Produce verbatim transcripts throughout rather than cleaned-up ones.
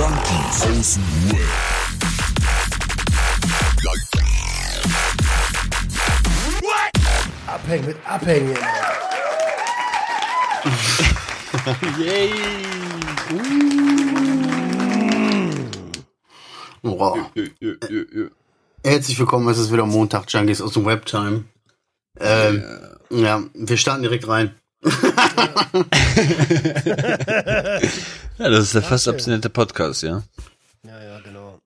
Junkies aus dem Web. What? Abhängen mit Abhängen. Yay. Uh. Wow. Herzlich willkommen, es ist wieder Montag, Junkies aus dem Webtime. Ähm, yeah. Ja, wir starten direkt rein. Ja, das ist der fast abstinente Podcast, ja? Ja, ja, genau.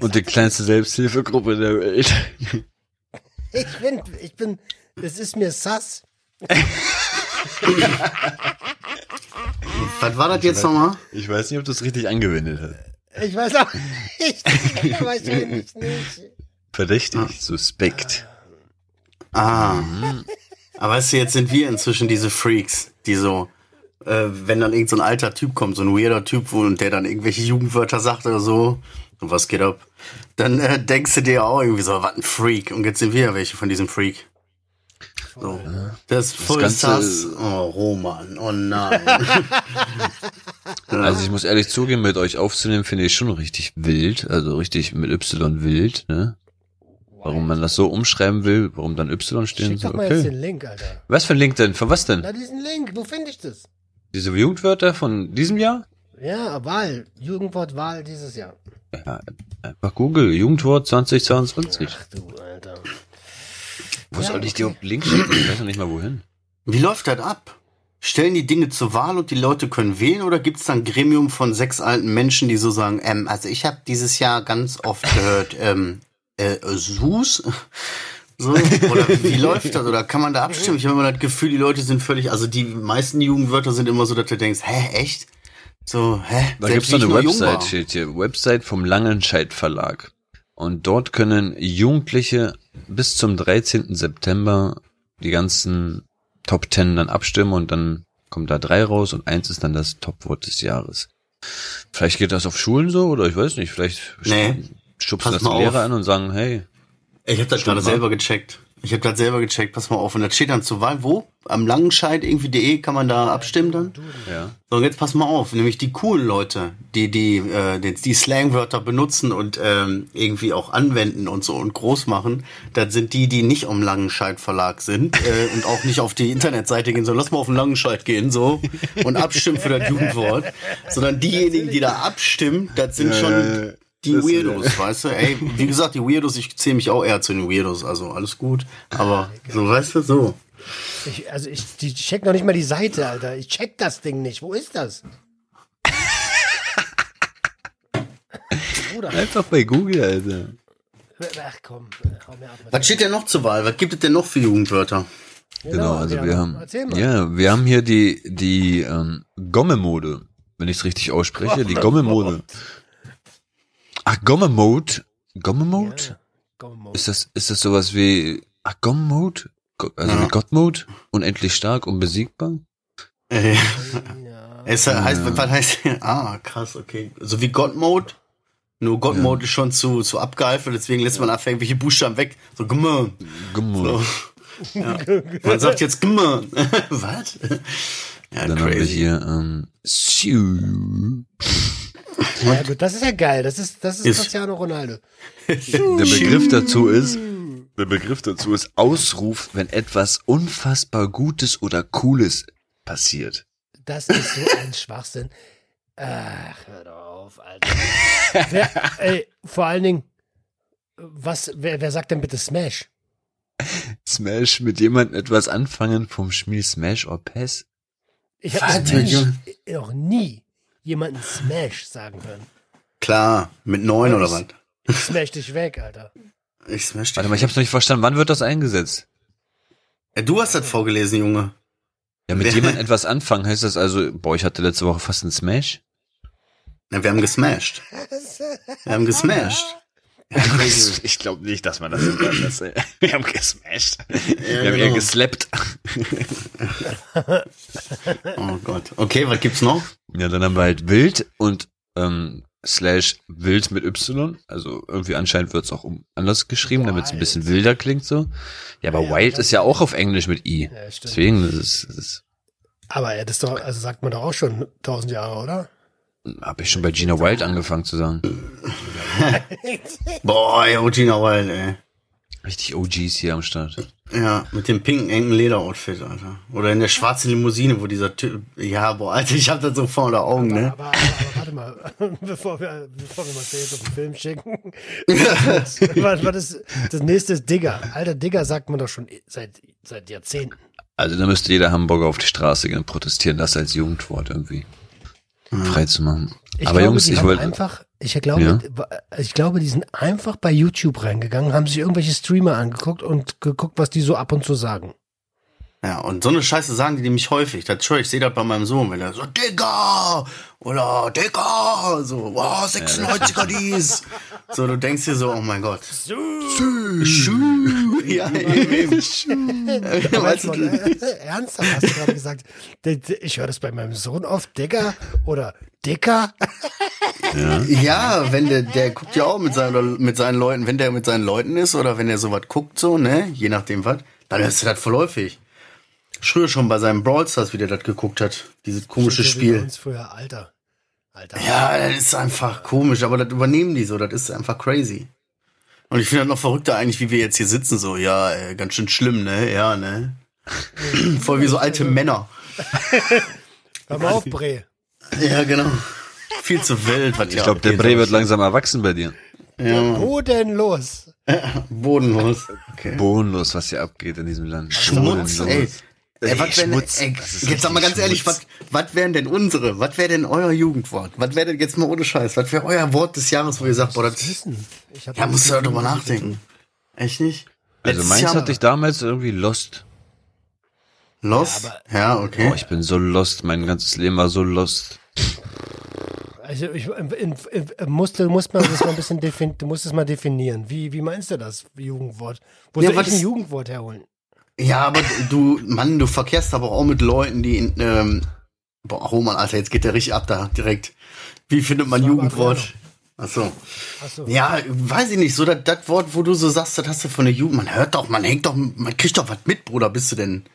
Und die kleinste Selbsthilfegruppe der Welt. Ich bin, ich bin, es ist mir sass. Was war das jetzt nochmal? Ich weiß nicht, ob du es richtig angewendet hast. Ich weiß auch nicht. Wahrscheinlich nicht. Verdächtig, ah. Suspekt. Ah. Aber weißt du, jetzt sind wir inzwischen diese Freaks, die so, äh, wenn dann irgend so ein alter Typ kommt, so ein weirder Typ, und der dann irgendwelche Jugendwörter sagt oder so, und was geht ab, dann äh, denkst du dir auch irgendwie so, was ein Freak. Und jetzt sind wir ja welche von diesem Freak. So. Das Vollstars. Oh, Roman, oh nein. Also ich muss ehrlich zugeben, mit euch aufzunehmen, finde ich schon richtig wild, also richtig mit Y wild, ne? Warum man das so umschreiben will, warum dann Y stehen soll. Schick doch mal okay. Jetzt den Link, Alter. Was für ein Link denn? Von was denn? Na, diesen Link, wo finde ich das? Diese Jugendwörter von diesem Jahr? Ja, Wahl. Jugendwort Wahl dieses Jahr. Ja, einfach Google, Jugendwort zwanzig zweiundzwanzig. Ach du, Alter. Wo ja, soll ich dir den Link schicken? Ich weiß noch nicht mal wohin. Wie läuft das ab? Stellen die Dinge zur Wahl und die Leute können wählen, oder gibt es dann ein Gremium von sechs alten Menschen, die so sagen, ähm, also ich habe dieses Jahr ganz oft gehört, ähm, Äh, Sus? So? Oder wie läuft das? Oder kann man da abstimmen? Ich habe immer das Gefühl, die Leute sind völlig, also die meisten Jugendwörter sind immer so, dass du denkst, hä, echt? So, hä? Da gibt es so eine Website, steht hier, Website vom Langenscheidt Verlag. Und dort können Jugendliche bis zum dreizehnten September die ganzen Top Ten dann abstimmen und dann kommen da drei raus und eins ist dann das Topwort des Jahres. Vielleicht geht das auf Schulen so, oder ich weiß nicht, vielleicht... Nee. Schubsen das die Lehrer an und sagen, hey. Ich habe das gerade selber gecheckt. Ich habe das selber gecheckt, pass mal auf. Und das steht dann zur Wahl, wo? Am Langenscheidt irgendwie .de kann man da abstimmen dann? Ja. So, und jetzt pass mal auf. Nämlich die coolen Leute, die die, äh, die, die Slangwörter benutzen und ähm, irgendwie auch anwenden und so und groß machen, das sind die, die nicht am Langenscheidt Verlag sind äh, und auch nicht auf die Internetseite gehen, sondern lass mal auf den Langenscheidt gehen so und abstimmen für das Jugendwort. Sondern diejenigen, die da abstimmen, das sind ja, schon... Ja, ja. Die das Weirdos, weißt du? Ey, wie gesagt, die Weirdos, ich zähle mich auch eher zu den Weirdos, also alles gut. Aber so, weißt du, so. Ich, also ich die check noch nicht mal die Seite, Alter. Ich check das Ding nicht. Wo ist das? Bruder. Einfach bei Google, Alter. Ach komm, hau mir ab. Was steht denn noch zur Wahl? Was gibt es denn noch für Jugendwörter? Genau, genau also wir haben, haben ja, wir haben hier die, die ähm, Gomme-Mode, wenn ich es richtig ausspreche, oh, die Gomme-Mode. Oh. Ach, Gomme-Mode? Gomme-Mode? Ja, Gomme-Mode. Ist das, ist das sowas wie, ach, Gomme-Mode? Also ja. Wie God-Mode? Unendlich stark, unbesiegbar? Äh, ja. Es heißt, ja. Was heißt, ah, krass, okay. So also wie God-Mode? Nur God-Mode ja. Ist schon zu, zu abgehalten, deswegen lässt man einfach irgendwelche Buchstaben weg. So, Gomme. Gomme. So. Ja. Man sagt jetzt Gomme. Was? Ja, dann crazy. Haben wir hier, ähm, Sue. Ja, gut, das ist ja geil. Das ist, das ist, ist Cristiano Ronaldo. Der Begriff dazu ist, der Begriff dazu ist Ausruf, wenn etwas unfassbar Gutes oder Cooles passiert. Das ist so ein Schwachsinn. Ach, hör doch auf, Alter. Wer, ey, vor allen Dingen, was, wer, wer sagt denn bitte Smash? Smash, mit jemandem etwas anfangen vom Spiel Smash or Pass? Ich habe noch nie jemanden Smash sagen hören. Klar, mit neun oder was? Ich smash dich weg, Alter. Ich smash dich Warte mal, ich hab's noch nicht verstanden. Wann wird das eingesetzt? Ja, du hast das vorgelesen, Junge. Ja, mit jemandem etwas anfangen heißt das also, boah, ich hatte letzte Woche fast einen Smash. Ja, wir haben gesmashed. Wir haben gesmashed. Ich glaube nicht, dass man das so sagen lässt. Wir haben gesmashed. Ja, wir haben ja geslappt. Oh Gott. Okay, was gibt's noch? Ja, dann haben wir halt wild und ähm, slash wild mit Y. Also irgendwie anscheinend wird's auch anders geschrieben, damit es ein bisschen wilder klingt so. Ja, aber ja, wild ist ja auch auf Englisch mit I. Ja, deswegen, das ist, das ist Aber er ist doch, also sagt man doch auch schon tausend Jahre, oder? Hab ich schon bei Gina Wilde angefangen zu sagen. Boah, ja, Gina Wilde, ey. Richtig O Gs hier am Start. Ja, mit dem pinken, engen Lederoutfit, Alter. Oder in der schwarzen Limousine, wo dieser Typ... Ja, boah, Alter, ich hab das so vor der Augen, aber, ne? Aber, aber, aber warte mal, bevor wir, bevor wir mal jetzt auf den Film schicken. was, was ist, das nächste ist Digger. Alter, Digger sagt man doch schon seit, seit Jahrzehnten. Also da müsste jeder Hamburger auf die Straße gehen und protestieren, das als Jugendwort irgendwie mhm. frei zu machen. Ich aber glaube, Jungs, ich wollte... einfach Ich glaube, ja. ich glaube, die sind einfach bei YouTube reingegangen, haben sich irgendwelche Streamer angeguckt und geguckt, was die so ab und zu sagen. Ja, und so eine Scheiße sagen die nämlich häufig. Das schwör ich, sehe das bei meinem Sohn, wenn er so, Digga! Oder Digga! So, wow, sechsundneunziger dies! So, du denkst dir so, oh mein Gott. Ja, eben. Ernsthaft hast du gerade gesagt, ich höre das bei meinem Sohn oft, Digga! Oder Dicker? Ja. Ja, wenn der, der guckt ja auch mit seinen, mit seinen Leuten, wenn der mit seinen Leuten ist oder wenn der sowas guckt, so, ne, je nachdem was, dann ist das verläufig. Früher schon bei seinem Brawlstars, wie der das geguckt hat, dieses komische Spiel. Uns früher, Alter. Alter. Ja, das ist einfach komisch, aber das übernehmen die so, das ist einfach crazy. Und ich finde das noch verrückter eigentlich, wie wir jetzt hier sitzen, so, ja, ey, ganz schön schlimm, ne, ja, ne. Voll wie so alte Männer. Hör mal auf, Bre. Ja, genau. Viel zu wild. Was ich glaube, der Bre wird langsam erwachsen bei dir. Ja. Bodenlos. Bodenlos. Okay. Bodenlos, was hier abgeht in diesem Land. Schmutz, ey. Ey, was wären, ey, jetzt sag mal ganz Schmutz. Ehrlich, was, was wären denn unsere, was wäre denn euer Jugendwort? Was wäre denn jetzt mal ohne Scheiß, was wäre euer Wort des Jahres, wo ihr sagt, boah, das wissen. Ich hab ja, musst du ja drüber nachdenken. Echt nicht? Also Letztes meins Jahr hatte ich damals irgendwie Lost. Lost? Ja, aber, ja okay. Boah, ich bin so lost, mein ganzes Leben war so lost. Also ich musste, du musst mal das mal ein bisschen defin- du musst es mal definieren. Wie, wie meinst du das, Jugendwort? Wo ja, soll ich ein Jugendwort herholen? Ja, aber du, Mann, du verkehrst aber auch mit Leuten, die in, ähm, boah, oh Mann, Alter, jetzt geht der richtig ab da, direkt. Wie findet man Jugendwort? Achso. Achso. Ja, weiß ich nicht, so das, das Wort, wo du so sagst, das hast du von der Jugend, man hört doch, man hängt doch, man kriegt doch was mit, Bruder, bist du denn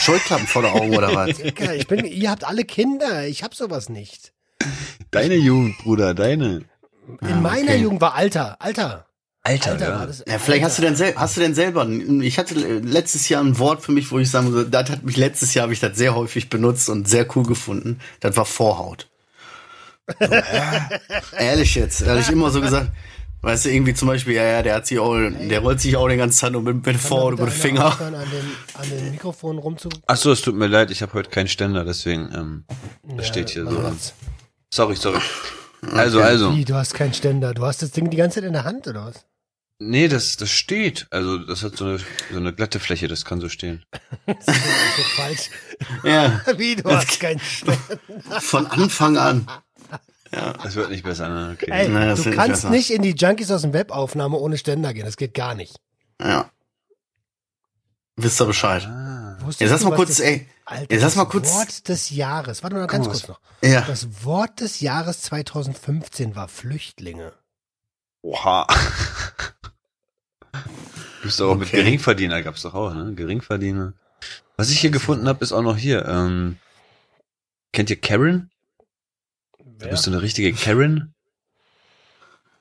Scheuklappen vor der Augen oder was? Ich bin, ihr habt alle Kinder, ich hab sowas nicht. Deine Jugend, Bruder, deine. In ah, meiner okay. Jugend war Alter, Alter. Alter, Alter, ja. Das, ja, vielleicht Alter. Hast du denn sel- hast du denn selber, ich hatte letztes Jahr ein Wort für mich, wo ich sagen würde, das hat mich letztes Jahr, habe ich das sehr häufig benutzt und sehr cool gefunden, das war Vorhaut. So, ja. Ehrlich jetzt, da habe ich immer so gesagt, weißt du, irgendwie zum Beispiel, ja, ja, der hat sich auch, hey. Der rollt sich auch den ganzen Tag nur mit, mit Vorhaut über den Finger. An den, an den Mikrofon rumzu- Achso, es tut mir leid, ich habe heute keinen Ständer, deswegen, ähm, ja, das steht hier so. Hat's. Sorry, sorry. Also, okay. also. Wie, du hast keinen Ständer, du hast das Ding die ganze Zeit in der Hand, oder was? Nee, das, das steht. Also, das hat so eine, so eine glatte Fläche, das kann so stehen. Das ist so falsch. Ja. Wie, du das hast keinen Ständer. Von Anfang an. Ja. Das wird nicht besser. Okay. Ey, Nein, das du kannst nicht, nicht in die Junkies aus dem Webaufnahme ohne Ständer gehen, das geht gar nicht. Ja. Wisst ihr Bescheid. Ah. Jetzt lass mal kurz, das, ey. Alter, jetzt lass mal kurz. Das Wort des Jahres, warte mal ganz kurz noch. Ja. Das Wort des Jahres zwanzig fünfzehn war Flüchtlinge. Oha. Gibt's doch auch okay. mit Geringverdiener, gab's doch auch, ne? Geringverdiener. Was ich hier gefunden habe, ist auch noch hier. Ähm, kennt ihr Karen? Wer? Du bist so eine richtige Karen?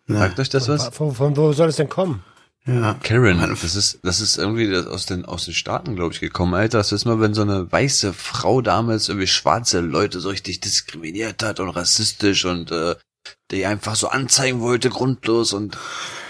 Sagt euch das was? Von, von, von wo soll es denn kommen? Ja. Karen, das ist, das ist irgendwie aus den, aus den Staaten, glaube ich, gekommen, Alter. Das ist mal, wenn so eine weiße Frau damals irgendwie schwarze Leute so richtig diskriminiert hat und rassistisch und, äh, die einfach so anzeigen wollte, grundlos. Und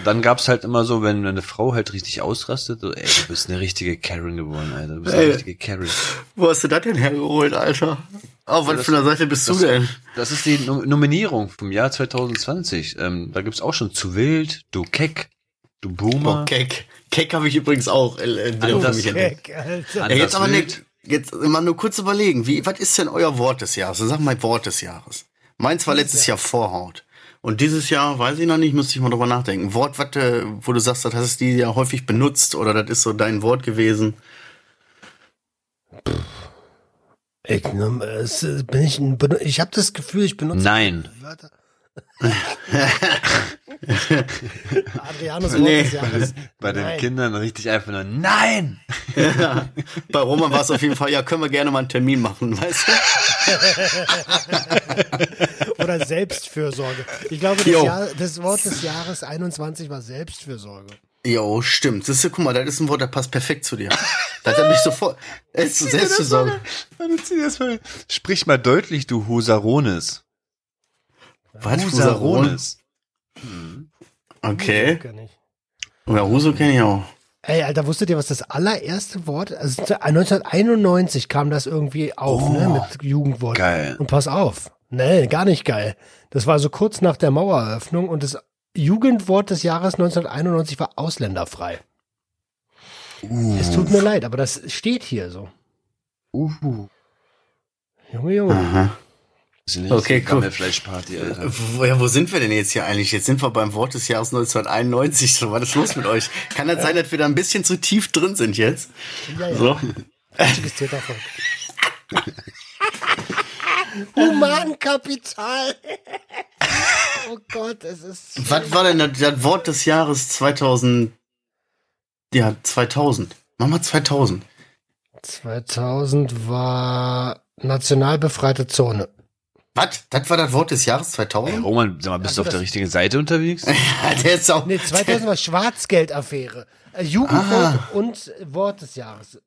dann gab's halt immer so, wenn eine Frau halt richtig ausrastet, so, ey, du bist eine richtige Karen geworden, Alter. Du bist ey, eine richtige Karen. Wo hast du das denn hergeholt, Alter? Auf was für einer Seite bist das, du denn? Das ist die Nominierung vom Jahr zwanzig zwanzig. Ähm, da gibt's auch schon zu wild, du Keck. Du Boomer. Oh, Keck. Keck habe ich übrigens auch. Äh, das Keck, Alter. Ja, jetzt aber nicht. Jetzt mal nur kurz überlegen. Wie, was ist denn euer Wort des Jahres? Sag mal Wort des Jahres. Meins war letztes Jahr Vorhaut. Und dieses Jahr, weiß ich noch nicht, müsste ich mal drüber nachdenken. Wort, was, wo du sagst, das hast du dieses Jahr häufig benutzt oder das ist so dein Wort gewesen. Pff. Ich, es, bin ich, ich habe das Gefühl, ich benutze. Nein. Wörter. Adrianus nee. Wort des Jahres. Bei den nein. Kindern richtig einfach nur Nein! Ja, bei Roman war es auf jeden Fall, ja, können wir gerne mal einen Termin machen, weißt du? Oder Selbstfürsorge. Ich glaube, das, Jahr, das Wort des Jahres einundzwanzig war Selbstfürsorge. Jo, stimmt. Siehst du, guck mal, das ist ein Wort, das passt perfekt zu dir. Das hat mich sofort. Es ist Selbstfürsorge. Mal. Sprich mal deutlich, du Husarones. Was? Husarones? Hm. Okay. Huso kenn ich. Ja, Huso kenne ich auch. Ey, Alter, wusstet ihr, was das allererste Wort, also neunzehnhunderteinundneunzig kam das irgendwie auf, oh, ne, mit Jugendwort. Geil. Und pass auf. Nee, gar nicht geil. Das war so kurz nach der Maueröffnung und das Jugendwort des Jahres neunzehnhunderteinundneunzig war ausländerfrei. Uh. Es tut mir leid, aber das steht hier so. Uh. Junge, Junge. Aha. Okay, cool. Fleischparty, Alter. Wo, ja, wo sind wir denn jetzt hier eigentlich? Jetzt sind wir beim Wort des Jahres neunzehnhunderteinundneunzig. So, was ist los mit euch? Kann das sein, dass wir da ein bisschen zu tief drin sind jetzt? Ja, ja. So. Humankapital. Oh Gott, es ist... Was war denn das, das Wort des Jahres zweitausend? Ja, zweitausend. Mach mal zweitausend. zweitausend war nationalbefreite Zone. Was? Das war das Wort des Jahres zweitausend? Hey Roman, sag mal, bist ja, du auf der richtigen Seite unterwegs? Der ist auch... Nee, zweitausend war Schwarzgeldaffäre. Jugendwort ah. und Wort des Jahres.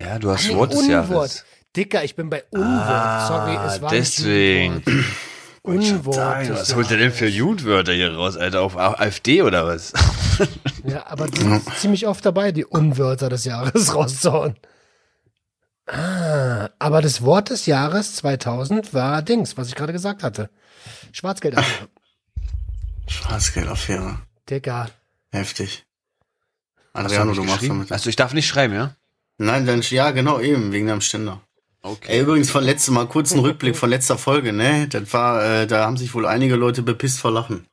Ja, du hast Ach, Wort nee, des Jahres. Unwort. Dicker, ich bin bei Unwort. Ah, sorry, es war deswegen. Nicht Jugendwort. Unwort. Sagen, was holt ihr denn für Jugendwörter hier raus, Alter? Auf AfD oder was? Ja, aber die sind ziemlich oft dabei, die Unwörter des Jahres rauszuhauen. Ah, aber das Wort des Jahres zweitausend war Dings, was ich gerade gesagt hatte. Schwarzgeldaffäre. Schwarzgeldaffäre. Digga. Heftig. Adriano, du, du machst damit. Also ich darf nicht schreiben, ja? Nein, dann, ja, genau, eben, wegen deinem Ständer. Okay. Ey, übrigens von letztem Mal, kurzen Rückblick von letzter Folge, ne? Das war, äh, da haben sich wohl einige Leute bepisst vor Lachen.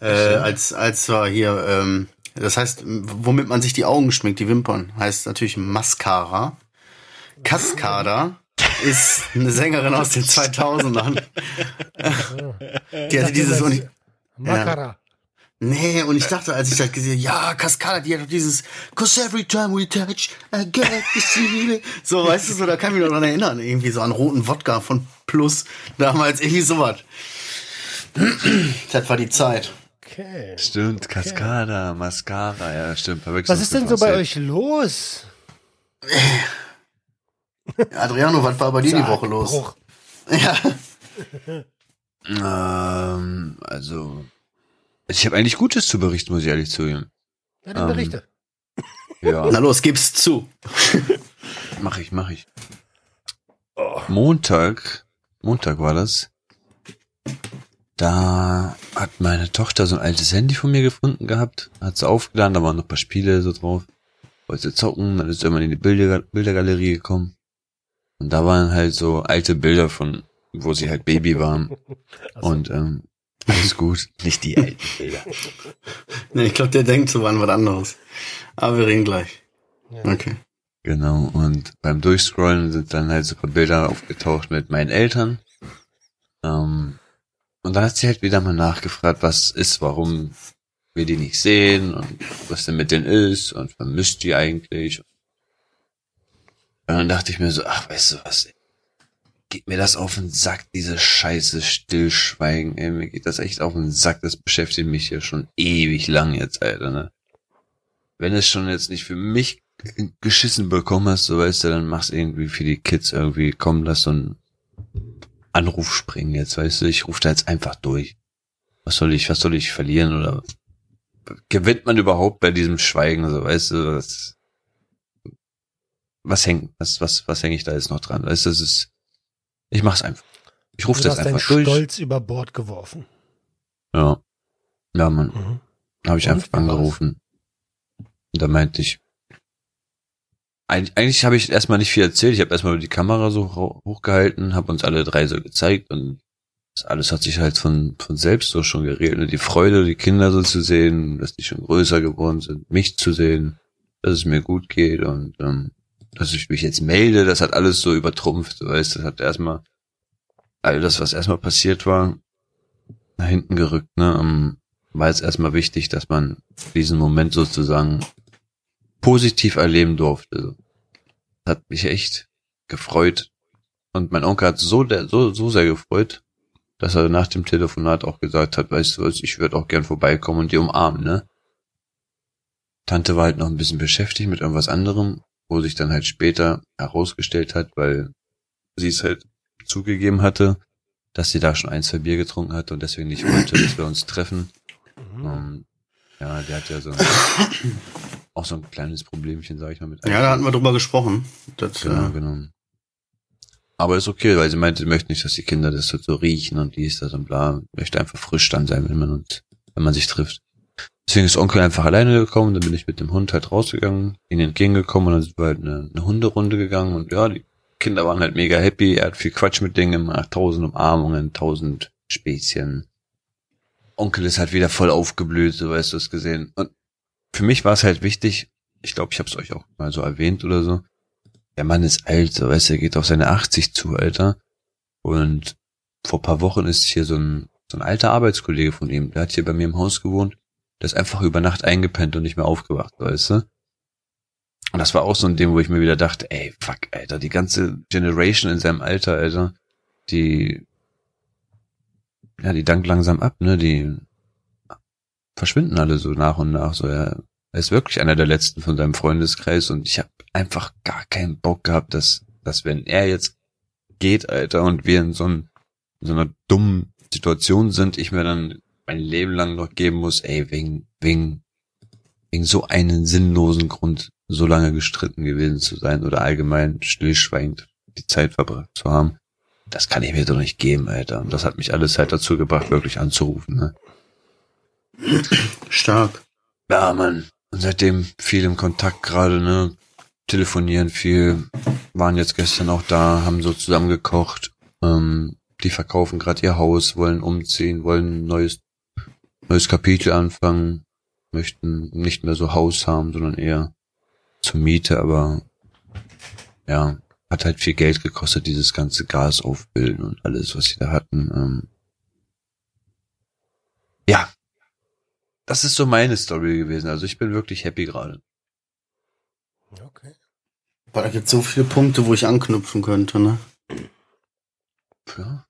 Äh, als, als war hier, ähm, das heißt, womit man sich die Augen schminkt, die Wimpern, heißt natürlich Mascara. Cascada ist eine Sängerin aus den zweitausendern. Die hatte dieses... Und ich, ja. Nee, und ich dachte, als ich das gesehen habe, ja, Cascada, die hat doch dieses Cause every time we touch, I get this feeling. So, weißt du, so, da kann ich mich noch dran erinnern. Irgendwie so an roten Wodka von Plus. Damals irgendwie sowas. Das war die Zeit. Okay. Stimmt, Cascada, okay. Mascara, ja, stimmt. Was ist denn so bei euch los? Adriano, was war bei dir die Woche los? Bruch. Ja. ähm, also, ich habe eigentlich Gutes zu berichten, muss ich ehrlich zugeben. Ja, dann ähm, berichte. Ja. Na los, gib's zu. mach ich, mach ich. Montag, Montag war das. Da hat meine Tochter so ein altes Handy von mir gefunden gehabt. Hat sie aufgeladen, da waren noch ein paar Spiele so drauf. Wollte zocken, dann ist irgendwann in die Bilder, Bildergalerie gekommen. Und da waren halt so alte Bilder von, wo sie halt Baby waren. Also. Und ähm, alles gut. Nicht die alten Bilder. Nee, ich glaube, der denkt so an was anderes. Aber wir reden gleich. Ja. Okay. Genau, und beim Durchscrollen sind dann halt so ein paar Bilder aufgetaucht mit meinen Eltern. Ähm, und dann hat sie halt wieder mal nachgefragt, was ist, warum wir die nicht sehen und was denn mit denen ist und vermisst die eigentlich. Und dann dachte ich mir so, ach, weißt du was, ey, geht mir das auf den Sack, diese Scheiße, Stillschweigen, ey, mir geht das echt auf den Sack, das beschäftigt mich ja schon ewig lang jetzt, Alter, ne? Wenn es schon jetzt nicht für mich geschissen bekommen hast, so weißt du, dann mach's irgendwie für die Kids irgendwie, komm, lass so einen Anruf springen jetzt, weißt du, ich rufe da jetzt einfach durch. Was soll ich, was soll ich verlieren oder gewinnt man überhaupt bei diesem Schweigen, so, weißt du, was... Was hängt, was, was, was hänge ich da jetzt noch dran? Weißt du, das ist, ich mach's einfach. Ich rufe das einfach durch. Du hast deinen Stolz über Bord geworfen. Ja. Ja, Mann. Mhm. Habe ich einfach angerufen. Und da meinte ich, eigentlich, eigentlich habe ich erstmal nicht viel erzählt. Ich habe erstmal die Kamera so hochgehalten, habe uns alle drei so gezeigt und das alles hat sich halt von, von selbst so schon geregelt. Die Freude, die Kinder so zu sehen, dass die schon größer geworden sind, mich zu sehen, dass es mir gut geht und, ähm, dass ich mich jetzt melde, das hat alles so übertrumpft, weißt du, das hat erstmal all das, was erstmal passiert war, nach hinten gerückt, ne, um, war jetzt erstmal wichtig, dass man diesen Moment sozusagen positiv erleben durfte. hat mich echt gefreut. Und mein Onkel hat so, der, so, so sehr gefreut, dass er nach dem Telefonat auch gesagt hat, weißt du was, ich würde auch gern vorbeikommen und die umarmen, ne? Tante war halt noch ein bisschen beschäftigt mit irgendwas anderem, wo sich dann halt später herausgestellt hat, weil sie es halt zugegeben hatte, dass sie da schon ein, zwei Bier getrunken hatte und deswegen nicht wollte, dass wir uns treffen. Mhm. Um, ja, der hat ja so ein, auch so ein kleines Problemchen, sag ich mal, mit. Ja, da hatten wir drüber gesprochen. Das, genau, genau. Aber ist okay, weil sie meinte, sie möchte nicht, dass die Kinder das halt so riechen und dies, das und bla. Möchte einfach frisch dann sein, wenn man und wenn man sich trifft. Deswegen ist Onkel einfach alleine gekommen, dann bin ich mit dem Hund halt rausgegangen, ihnen entgegengekommen und dann sind wir halt eine, eine Hunderunde gegangen und ja, die Kinder waren halt mega happy, er hat viel Quatsch mit denen gemacht, tausend Umarmungen, tausend Späßchen. Onkel ist halt wieder voll aufgeblüht, so weißt du, es gesehen. Und für mich war es halt wichtig, ich glaube, ich hab's euch auch mal so erwähnt oder so, der Mann ist alt, so weißt du, er geht auf seine achtzig zu, Alter. Und vor ein paar Wochen ist hier so ein, so ein alter Arbeitskollege von ihm, der hat hier bei mir im Haus gewohnt, der ist einfach über Nacht eingepennt und nicht mehr aufgewacht, weißt du? Und das war auch so ein Ding, wo ich mir wieder dachte, ey, fuck, Alter, die ganze Generation in seinem Alter, Alter, die, ja, die dankt langsam ab, ne, die verschwinden alle so nach und nach, so, ja. Er ist wirklich einer der letzten von seinem Freundeskreis und ich habe einfach gar keinen Bock gehabt, dass, dass wenn er jetzt geht, Alter, und wir in so, ein, in so einer dummen Situation sind, ich mir dann mein Leben lang noch geben muss, ey, wegen, wegen, wegen so einen sinnlosen Grund, so lange gestritten gewesen zu sein oder allgemein stillschweigend die Zeit verbracht zu haben. Das kann ich mir doch nicht geben, Alter. Und das hat mich alles halt dazu gebracht, wirklich anzurufen, ne? Stark. Ja, Mann. Und seitdem viel im Kontakt gerade, ne? Telefonieren viel, waren jetzt gestern auch da, haben so zusammen gekocht, ähm, die verkaufen gerade ihr Haus, wollen umziehen, wollen ein neues, neues Kapitel anfangen, möchten nicht mehr so Haus haben, sondern eher zur Miete, aber ja, hat halt viel Geld gekostet, dieses ganze Gas aufbilden und alles, was sie da hatten. Ähm, ja, das ist so meine Story gewesen, also ich bin wirklich happy gerade. Okay. Boah, da gibt es so viele Punkte, wo ich anknüpfen könnte, ne? Ja,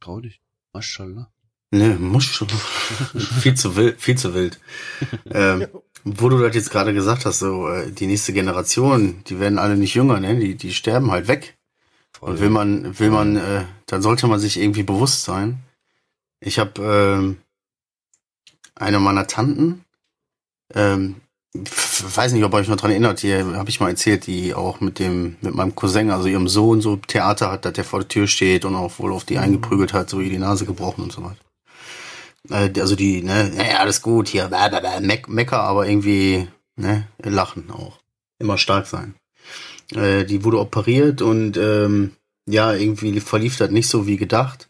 trau dich. Maschallah. Ne, Maschallah. Viel zu wild, viel zu wild. ähm, wo du das jetzt gerade gesagt hast, so äh, die nächste Generation, die werden alle nicht jünger, ne? Die, die sterben halt weg. Voll. Und will man, will man, äh, dann sollte man sich irgendwie bewusst sein. Ich habe ähm, eine meiner Tanten, ähm, ich weiß nicht, ob ihr euch noch dran erinnert, die habe ich mal erzählt, die auch mit dem, mit meinem Cousin, also ihrem Sohn, so Theater hat, dass der vor der Tür steht und auch wohl auf die eingeprügelt hat, so ihr die Nase gebrochen und so weiter. Also die, ne, naja, alles gut, hier, mecker, aber irgendwie, ne, lachen auch. Immer stark sein. Die wurde operiert und, ähm, ja, irgendwie verlief das nicht so wie gedacht.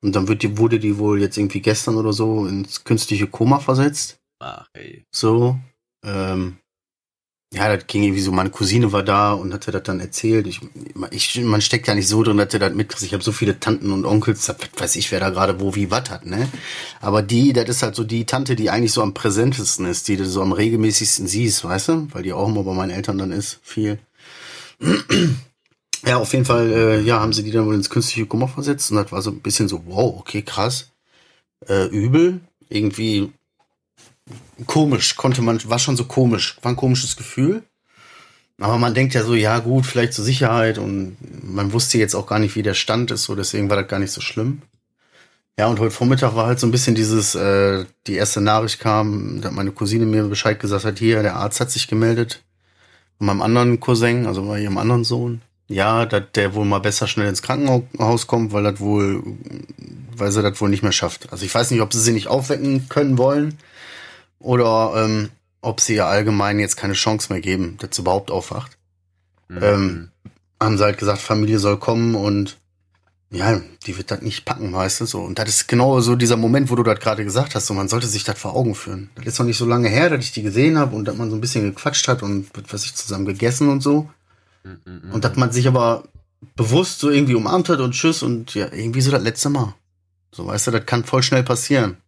Und dann wird die, wurde die wohl jetzt irgendwie gestern oder so ins künstliche Koma versetzt. Ach, ey. So. Ähm, ja, das ging irgendwie so, meine Cousine war da und hatte das dann erzählt. Ich, ich, man steckt ja nicht so drin, dass er das mitkriegt. Ich habe so viele Tanten und Onkels, das weiß ich, wer da gerade wo wie was hat, ne? Aber die, das ist halt so die Tante, die eigentlich so am präsentesten ist, die du so am regelmäßigsten siehst, weißt du? Weil die auch immer bei meinen Eltern dann ist, viel. Ja, auf jeden Fall, äh, ja, haben sie die dann wohl ins künstliche Koma versetzt und das war so ein bisschen so, wow, okay, krass, äh, übel, irgendwie... Komisch, konnte man, war schon so komisch, war ein komisches Gefühl. Aber man denkt ja so, ja gut, vielleicht zur Sicherheit und man wusste jetzt auch gar nicht, wie der Stand ist, so deswegen war das gar nicht so schlimm. Ja, und heute Vormittag war halt so ein bisschen dieses, äh, die erste Nachricht kam, dass meine Cousine mir Bescheid gesagt hat, hier, der Arzt hat sich gemeldet. Von meinem anderen Cousin, also bei ihrem anderen Sohn. Ja, dass der wohl mal besser schnell ins Krankenhaus kommt, weil das wohl, weil sie das wohl nicht mehr schafft. Also ich weiß nicht, ob sie sie nicht aufwecken können wollen. Oder ähm, ob sie ihr allgemein jetzt keine Chance mehr geben, dass sie überhaupt aufwacht. Mhm. Ähm, haben sie halt gesagt, Familie soll kommen und ja, die wird das nicht packen, weißt du, so. Und das ist genau so dieser Moment, wo du das gerade gesagt hast, so, man sollte sich das vor Augen führen. Das ist noch nicht so lange her, dass ich die gesehen habe und dass man so ein bisschen gequatscht hat und was ich zusammen gegessen und so. Mhm. Und dass man sich aber bewusst so irgendwie umarmt hat und tschüss und ja, irgendwie so das letzte Mal. So, weißt du, das kann voll schnell passieren.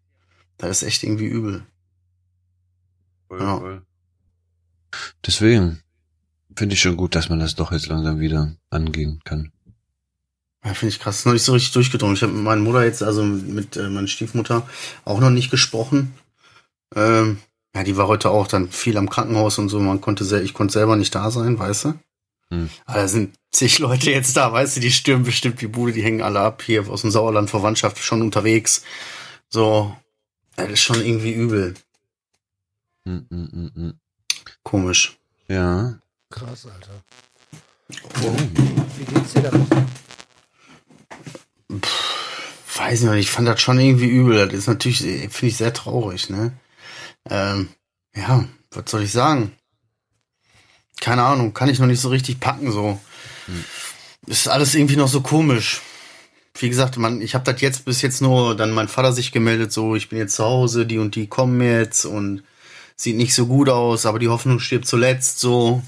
Das ist echt irgendwie übel. Voll, ja. Voll. Deswegen, finde ich schon gut, dass man das doch jetzt langsam wieder angehen kann. Ja, finde ich krass. Das ist noch nicht so richtig durchgedrungen. Ich habe mit meiner Mutter jetzt, also mit äh, meiner Stiefmutter, auch noch nicht gesprochen. Ähm, ja, die war heute auch dann viel am Krankenhaus und so. Man konnte sehr, ich konnte selber nicht da sein, weißt du? Hm. Aber da sind zig Leute jetzt da, weißt du? Die stürmen bestimmt die Bude, die hängen alle ab. Hier aus dem Sauerland, Verwandtschaft, schon unterwegs. So, das ist schon irgendwie übel. Hm, hm, hm, hm. Komisch. Ja. Krass, Alter. Oh. Wie geht's dir da noch? Pff, weiß nicht, ich fand das schon irgendwie übel. Das ist natürlich, finde ich, sehr traurig, ne? Ähm, ja, was soll ich sagen? Keine Ahnung, kann ich noch nicht so richtig packen, so. Hm. Ist alles irgendwie noch so komisch. Wie gesagt, man, ich habe das jetzt bis jetzt nur, dann mein Vater sich gemeldet, so, ich bin jetzt zu Hause, die und die kommen jetzt und sieht nicht so gut aus, aber die Hoffnung stirbt zuletzt, so.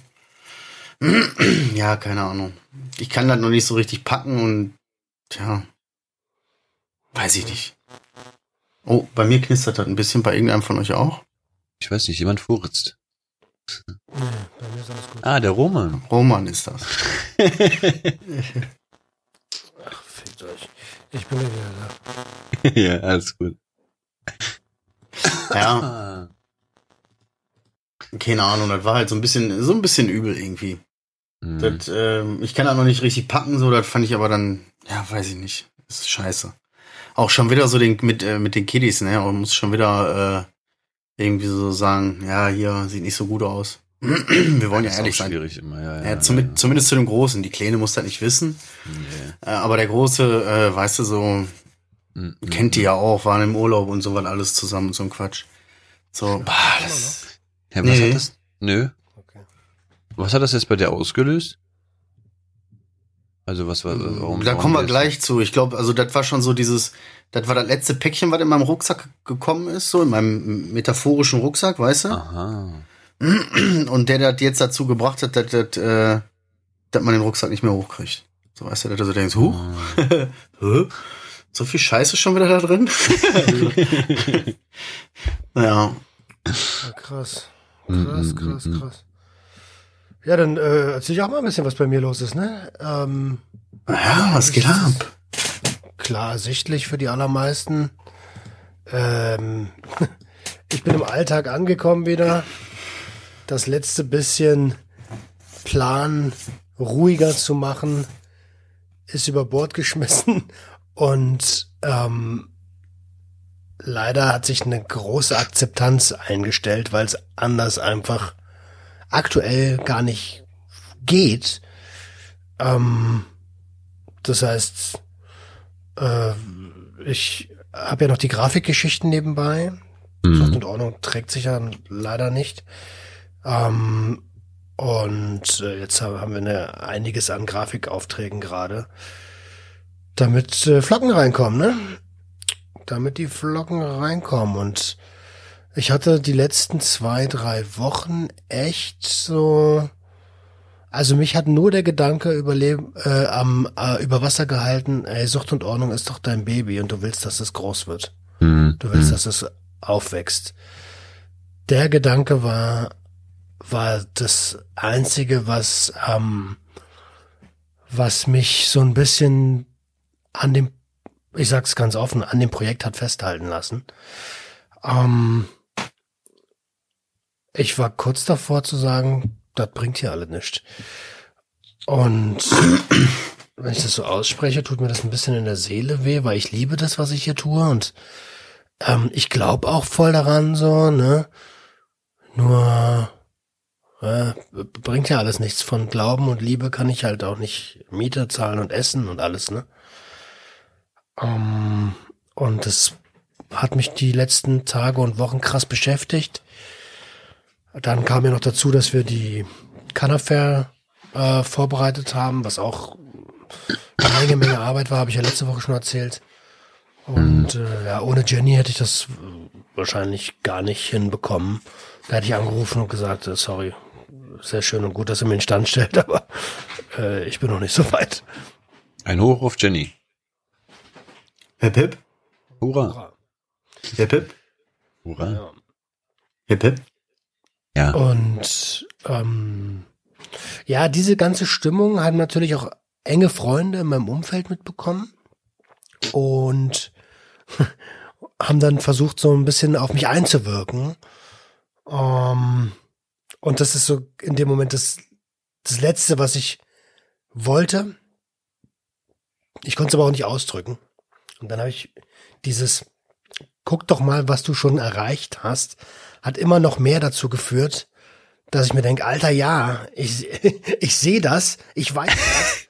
Ja, keine Ahnung. Ich kann das noch nicht so richtig packen und, tja. Weiß ich nicht. Oh, bei mir knistert das ein bisschen, bei irgendeinem von euch auch? Ich weiß nicht, jemand furzt. Ja, bei mir ist alles gut. Ah, der Roman. Roman ist das. Ach, fickt euch. Ich bin ja wieder da. Ja, alles gut. Ja. Keine Ahnung, das war halt so ein bisschen, so ein bisschen übel irgendwie. Mhm. Das, ähm, ich kann das noch nicht richtig packen, so, das fand ich aber dann, ja, weiß ich nicht. Das ist scheiße. Auch schon wieder so den, mit, äh, mit den Kiddies, ne? Und muss schon wieder äh, irgendwie so sagen, ja, hier sieht nicht so gut aus. Wir wollen ja, ja ehrlich sein. Schwierig immer, ja, ja, ja, zum, ja. Zumindest zu dem Großen. Die Kleine muss das nicht wissen. Nee. Äh, aber der Große, äh, weißt du, so, mhm. kennt die ja auch, waren im Urlaub und so was alles zusammen und so ein Quatsch. So, bah, das. Ja, was nee. hat das? Nö. Okay. Was hat das jetzt bei dir ausgelöst? Also was war, warum? Da kommen wir gleich zu. Ich glaube, also das war schon so dieses, das war das letzte Päckchen, was in meinem Rucksack gekommen ist, so in meinem metaphorischen Rucksack, weißt du? Aha. Und der, der das jetzt dazu gebracht hat, dass, dass, äh, dass man den Rucksack nicht mehr hochkriegt. So, weißt du, dass du so denkst, huh? Oh. So viel Scheiße schon wieder da drin? Naja. Ja, krass. Krass, krass, krass. Ja, dann äh, erzähl ich auch mal ein bisschen, was bei mir los ist, ne? Ähm, ja, was geht ab? Klar, ersichtlich für die allermeisten. Ähm, ich bin im Alltag angekommen wieder. Das letzte bisschen Plan ruhiger zu machen ist über Bord geschmissen. Und ähm, leider hat sich eine große Akzeptanz eingestellt, weil es anders einfach aktuell gar nicht geht. Ähm, das heißt, äh, ich habe ja noch die Grafikgeschichten nebenbei. Mhm. Sucht und Ordnung trägt sich ja leider nicht. Ähm, und äh, jetzt haben wir eine, einiges an Grafikaufträgen gerade, damit äh, Flocken reinkommen, ne? Damit die Flocken reinkommen und ich hatte die letzten zwei, drei Wochen echt so, also mich hat nur der Gedanke überleben, äh, am, äh, über Wasser gehalten, ey, Sucht und Ordnung ist doch dein Baby und du willst, dass es groß wird. Mhm. Du willst, dass es aufwächst. Der Gedanke war, war das Einzige, was, ähm, was mich so ein bisschen an dem, ich sag's ganz offen, an dem Projekt hat festhalten lassen. Ähm, Ich war kurz davor zu sagen, das bringt hier alle nichts. Und wenn ich das so ausspreche, tut mir das ein bisschen in der Seele weh, weil ich liebe das, was ich hier tue. Und ähm, ich glaube auch voll daran, so, ne? Nur äh, bringt ja alles nichts. Von Glauben und Liebe kann ich halt auch nicht Miete zahlen und essen und alles, ne? Ähm, und das hat mich die letzten Tage und Wochen krass beschäftigt. Dann kam ja noch dazu, dass wir die Cannafair äh, vorbereitet haben, was auch eine Menge, Menge Arbeit war, habe ich ja letzte Woche schon erzählt. Und äh, ja, ohne Jenny hätte ich das wahrscheinlich gar nicht hinbekommen. Da hätte ich angerufen und gesagt, äh, sorry, sehr schön und gut, dass ihr mir in den Stand stellt, aber äh, ich bin noch nicht so weit. Ein Hoch auf Jenny. Hip hip. Hurra. Hip hip. Hurra. Ja. Hip hip. Ja. Und ähm, Ja, diese ganze Stimmung haben natürlich auch enge Freunde in meinem Umfeld mitbekommen und haben dann versucht, so ein bisschen auf mich einzuwirken. Um, und das ist so in dem Moment das, das Letzte, was ich wollte. Ich konnte es aber auch nicht ausdrücken. Und dann habe ich dieses, guck doch mal, was du schon erreicht hast, hat immer noch mehr dazu geführt, dass ich mir denke, Alter, ja, ich, ich sehe das, ich weiß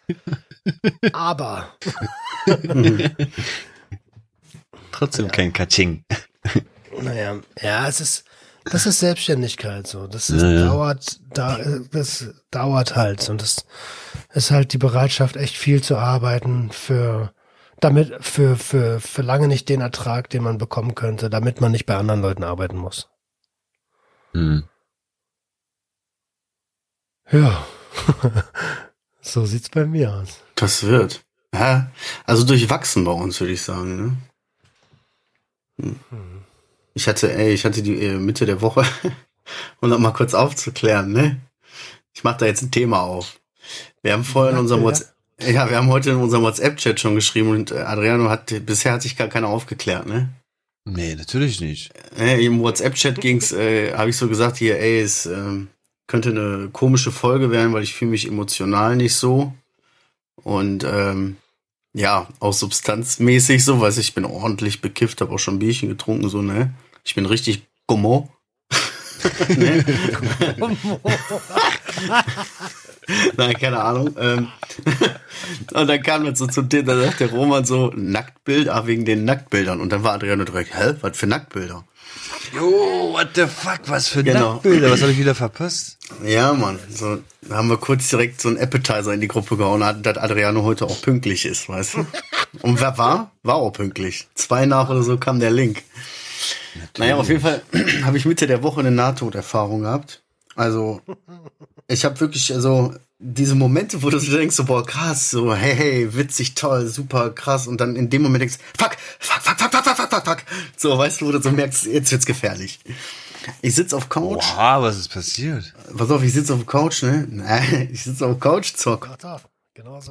das, aber. Trotzdem ja. Kein Katsching. Naja, ja, es ist, das ist Selbstständigkeit, so. Das ist, ja, dauert, da, das dauert halt, und das ist halt die Bereitschaft, echt viel zu arbeiten für, damit, für, für, für lange nicht den Ertrag, den man bekommen könnte, damit man nicht bei anderen Leuten arbeiten muss. Hm. Ja, so sieht's bei mir aus. Das wird. Ja, also durchwachsen bei uns, würde ich sagen, ne? Hm. Hm. Ich hatte, ey, ich hatte die äh, Mitte der Woche, um noch mal kurz aufzuklären, ne? Ich mach da jetzt ein Thema auf. Wir haben vorher in unserem WhatsApp, ja, wir haben heute in unserem WhatsApp-Chat schon geschrieben und äh, Adriano hat, bisher hat sich gar keiner aufgeklärt, ne? Nee, natürlich nicht. Äh, im WhatsApp-Chat ging's, äh, habe ich so gesagt, hier, ey, es äh, könnte eine komische Folge werden, weil ich fühle mich emotional nicht so. Und, ähm, ja, auch substanzmäßig so, weiß ich, ich bin ordentlich bekifft, habe auch schon Bierchen getrunken, so, ne? Ich bin richtig gummo. Ne? Nein, keine Ahnung. Ähm und dann kam jetzt so zum Thema, da sagt der Roman so, Nacktbild, ah, wegen den Nacktbildern. Und dann war Adriano direkt, hä, was für Nacktbilder? Jo, what the fuck, was für genau. Nacktbilder, was habe ich wieder verpasst? Ja, Mann, so haben wir kurz direkt so einen Appetizer in die Gruppe gehauen, dass Adriano heute auch pünktlich ist, weißt du? Und wer war? War auch pünktlich. Zwei nach oder so kam der Link. Natürlich. Naja, auf jeden Fall habe ich Mitte der Woche eine Nahtoderfahrung gehabt. Also, ich habe wirklich, also, diese Momente, wo du so denkst, so, boah, krass, so, hey, hey, witzig, toll, super, krass, und dann in dem Moment denkst, fuck, fuck, fuck, fuck, fuck, fuck, fuck, fuck, so, weißt du, wo du so merkst, jetzt wird's gefährlich. Ich sitz auf Couch. Oha, was ist passiert? Pass auf, ich sitz auf Couch, ne? Nein, ich sitz auf Couch, zock.